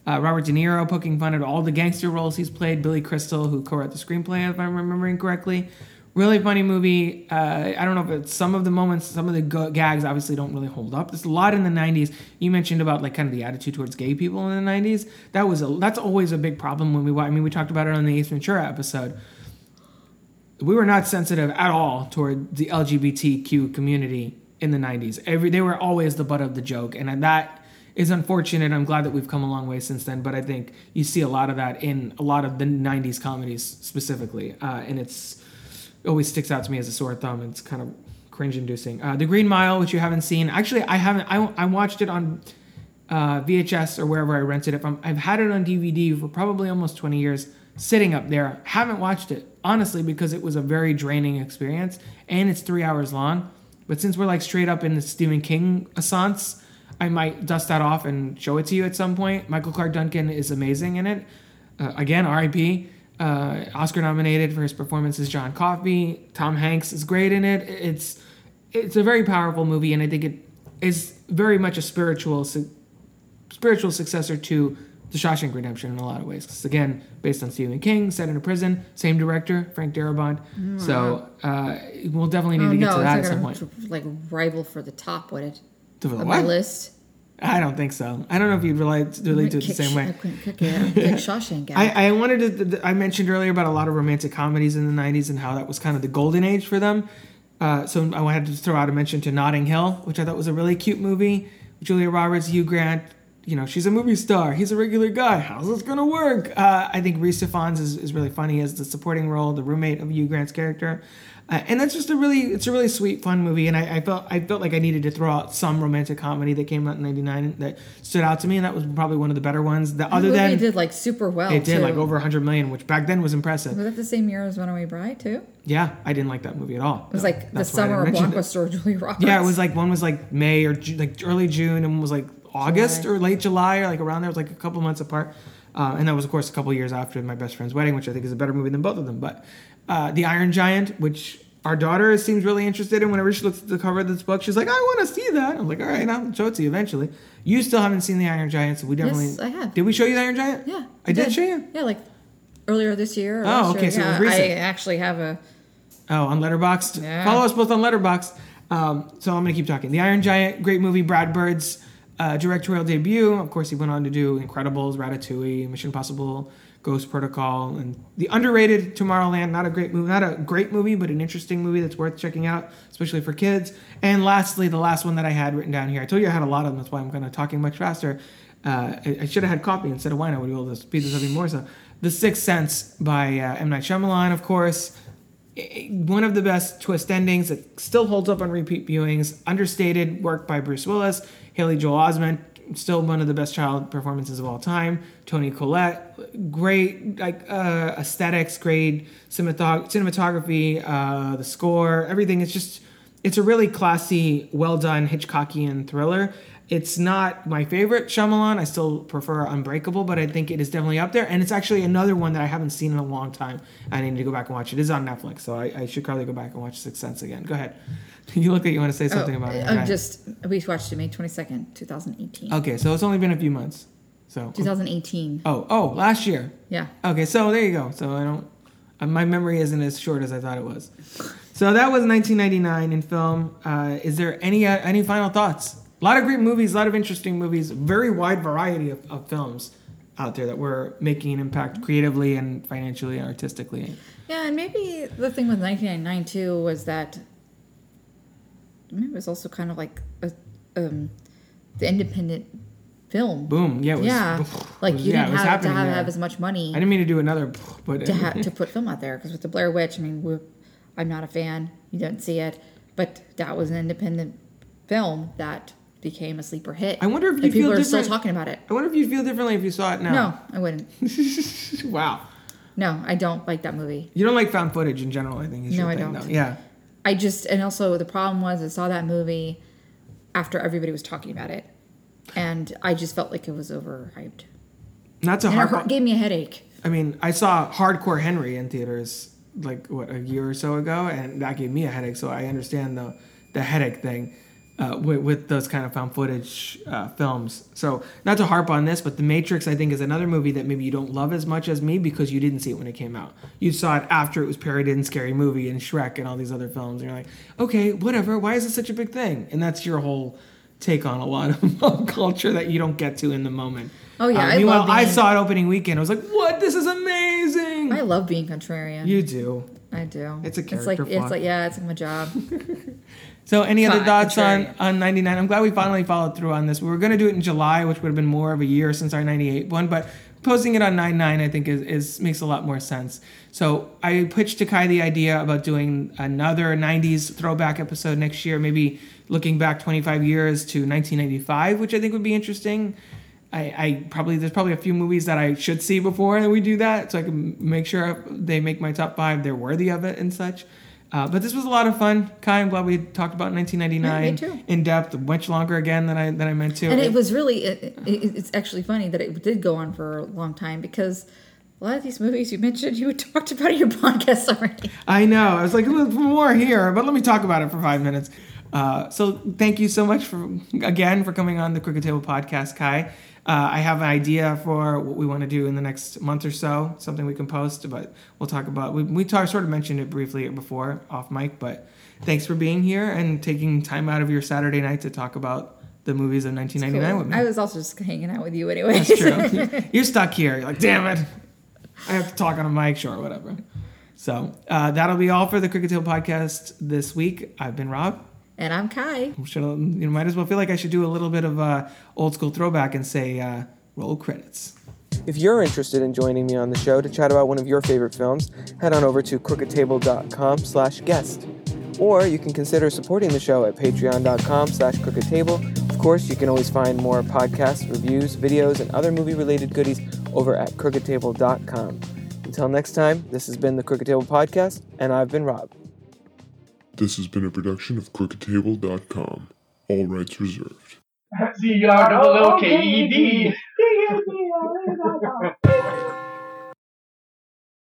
Uh, Robert De Niro poking fun at all the gangster roles he's played. Billy Crystal, who co-wrote the screenplay, if I'm remembering correctly. Really funny movie. Uh, I don't know if it's some of the moments, some of the go- gags obviously don't really hold up. There's a lot in the nineties. You mentioned about like kind of the attitude towards gay people in the nineties. That was a, that's always a big problem when we watch. I mean, we talked about it on the Ace Ventura episode. We were not sensitive at all toward the L G B T Q community in the nineties. Every they were always the butt of the joke, and that is unfortunate. I'm glad that we've come a long way since then, but I think you see a lot of that in a lot of the nineties comedies specifically, uh, and it's it always sticks out to me as a sore thumb. It's kind of cringe-inducing. Uh, The Green Mile, which you haven't seen. Actually, I haven't. I, I watched it on uh, V H S or wherever I rented it from. I've had it on D V D for probably almost twenty years. Sitting up there, haven't watched it, honestly, because it was a very draining experience, and it's three hours long. But since we're like straight up in the Stephen King essence, I might dust that off and show it to you at some point. Michael Clark Duncan is amazing in it. Uh, again, R I P Uh, Oscar nominated for his performance as John Coffey. Tom Hanks is great in it. It's it's a very powerful movie, and I think it is very much a spiritual su- spiritual successor to The Shawshank Redemption in a lot of ways. It's again based on Stephen King, set in a prison, same director, Frank Darabont. Mm. So uh, we'll definitely need oh, to get no, to that like at some point. Like rival for the top, would it? To the what? My list. I don't think so. I don't know if you'd relate, relate to it the same way. I couldn't kick it. I couldn't kick Shawshank out. I, I wanted to. Th- I mentioned earlier about a lot of romantic comedies in the nineties and how that was kind of the golden age for them. Uh, so I wanted to throw out a mention to Notting Hill, which I thought was a really cute movie. Julia Roberts, Hugh Grant. You know, she's a movie star. He's a regular guy. How's this gonna work? Uh, I think Reese Ifans is, is really funny as the supporting role, the roommate of Hugh Grant's character. Uh, and that's just a really, it's a really sweet, fun movie. And I, I felt I felt like I needed to throw out some romantic comedy that came out in ninety-nine that stood out to me. And that was probably one of the better ones. The, the other movie than, did like super well. It did too. Like over one hundred million, which back then was impressive. Was that the same year as Runaway Bride too? Yeah, I didn't like that movie at all. It was no, like the summer of blockbuster Julia Roberts. Yeah, it was like one was like May or Ju- like early June, and one was like August July. or late July or like around there. It was like a couple months apart. Uh, and that was, of course, a couple years after My Best Friend's Wedding, which I think is a better movie than both of them. But uh, The Iron Giant, which our daughter seems really interested in. Whenever she looks at the cover of this book, she's like, I want to see that. I'm like, all right, I'll show it to you eventually. You still haven't seen The Iron Giant, so we definitely... Yes, I have. Did we show you The Iron Giant? Yeah. I did, did show you? Yeah, like earlier this year. Or oh, okay, year. so yeah, it was recent. I actually have a... Oh, on Letterboxd? Yeah. Follow us both on Letterboxd. Um, so I'm going to keep talking. The Iron Giant, great movie, Brad Bird's Uh, directorial debut. Of course, he went on to do Incredibles, Ratatouille, Mission Impossible, Ghost Protocol, and the underrated Tomorrowland. Not a great movie, not a great movie, but an interesting movie that's worth checking out, especially for kids. And lastly, the last one that I had written down here. I told you I had a lot of them. That's why I'm kind of talking much faster. Uh, I, I should have had coffee instead of wine. I would be able to speed this up even more. So, The Sixth Sense by uh, M. Night Shyamalan, of course. One of the best twist endings that still holds up on repeat viewings. Understated work by Bruce Willis, Haley Joel Osment, still one of the best child performances of all time. Toni Collette, great like uh, aesthetics, great cinematography, uh, the score, everything. It's just, it's a really classy, well done Hitchcockian thriller. It's not my favorite Shyamalan. I still prefer Unbreakable, but I think it is definitely up there. And it's actually another one that I haven't seen in a long time. I need to go back and watch it. It is on Netflix, so I, I should probably go back and watch Sixth Sense again. Go ahead. You look like you want to say something oh, about it. Okay. Just, we watched it May twenty-second, twenty eighteen. Okay, so it's only been a few months. So twenty eighteen. Oh, oh, last year. Yeah. Okay, so there you go. So I don't, my memory isn't as short as I thought it was. So that was nineteen ninety-nine in film. Uh, is there any uh, any final thoughts? A lot of great movies, a lot of interesting movies, very wide variety of, of films out there that were making an impact creatively and financially and artistically. Yeah, and maybe the thing with nineteen ninety-nine, too, was that it was also kind of like a, um, the independent film. Boom, yeah. It was, yeah, like you yeah, didn't have to have, have as much money. I didn't mean to do another, but... To, ha- to put film out there, because with The Blair Witch, I mean, we're, I'm not a fan, you don't see it, but that was an independent film that... became a sleeper hit. I wonder if you like feel people different. Are still talking about it. I wonder if you'd feel differently if you saw it now. No, I wouldn't. Wow. No, I don't like that movie. You don't like found footage in general, I think. Is no, your I thing, don't. Though. Yeah. I just, and also the problem was I saw that movie after everybody was talking about it. And I just felt like it was overhyped. Not to hard. It gave me a headache. I mean, I saw Hardcore Henry in theaters like, what, a year or so ago, and that gave me a headache, so I understand the the headache thing. Uh, with, with those kind of found footage uh, films. So not to harp on this, but The Matrix, I think, is another movie that maybe you don't love as much as me because you didn't see it when it came out. You saw it after it was parodied in Scary Movie and Shrek and all these other films. And you're like, okay, whatever. Why is this such a big thing? And that's your whole take on a lot of culture that you don't get to in the moment. Oh, yeah. Uh, I meanwhile, being... I saw it opening weekend. I was like, what? This is amazing. I love being contrarian. You do. I do. It's a character it's like, flaw. It's like, yeah, it's like my job. So any other thoughts on, on ninety-nine? I'm glad we finally followed through on this. We were going to do it in July, which would have been more of a year since our ninety-eight one, but posting it on ninety-nine, I think, is, is makes a lot more sense. So I pitched to Kai the idea about doing another nineties throwback episode next year, maybe looking back twenty-five years to nineteen ninety-five, which I think would be interesting. I, I probably there's probably a few movies that I should see before we do that, so I can make sure they make my top five, they're worthy of it and such. Uh, but this was a lot of fun. Kai, I'm glad we talked about nineteen ninety-nine yeah, in depth, much longer again than I than I meant to. And it, it was really, it, it, it's actually funny that it did go on for a long time because a lot of these movies you mentioned, you talked about in your podcast already. I know. I was like, more here, but let me talk about it for five minutes. Uh, so thank you so much for again for coming on the Crooked Table podcast, Kai. Uh, I have an idea for what we want to do in the next month or so, something we can post, but we'll talk about, we, we talk, sort of mentioned it briefly before off mic, but thanks for being here and taking time out of your Saturday night to talk about the movies of nineteen ninety-nine cool. with me. I was also just hanging out with you anyway. That's true. You're stuck here. You're like, damn it. I have to talk on a mic, sure, whatever. So uh, that'll be all for the Crooked Table Podcast this week. I've been Rob. And I'm Kai. I should, you might as well feel like I should do a little bit of uh, old school throwback and say uh, roll credits. If you're interested in joining me on the show to chat about one of your favorite films, head on over to crookedtable.com slash guest. Or you can consider supporting the show at patreon.com slash crookedtable. Of course, you can always find more podcasts, reviews, videos, and other movie-related goodies over at crooked table dot com. Until next time, this has been the Crooked Table Podcast, and I've been Rob. This has been a production of crooked table dot com. All rights reserved. Z R O K E D.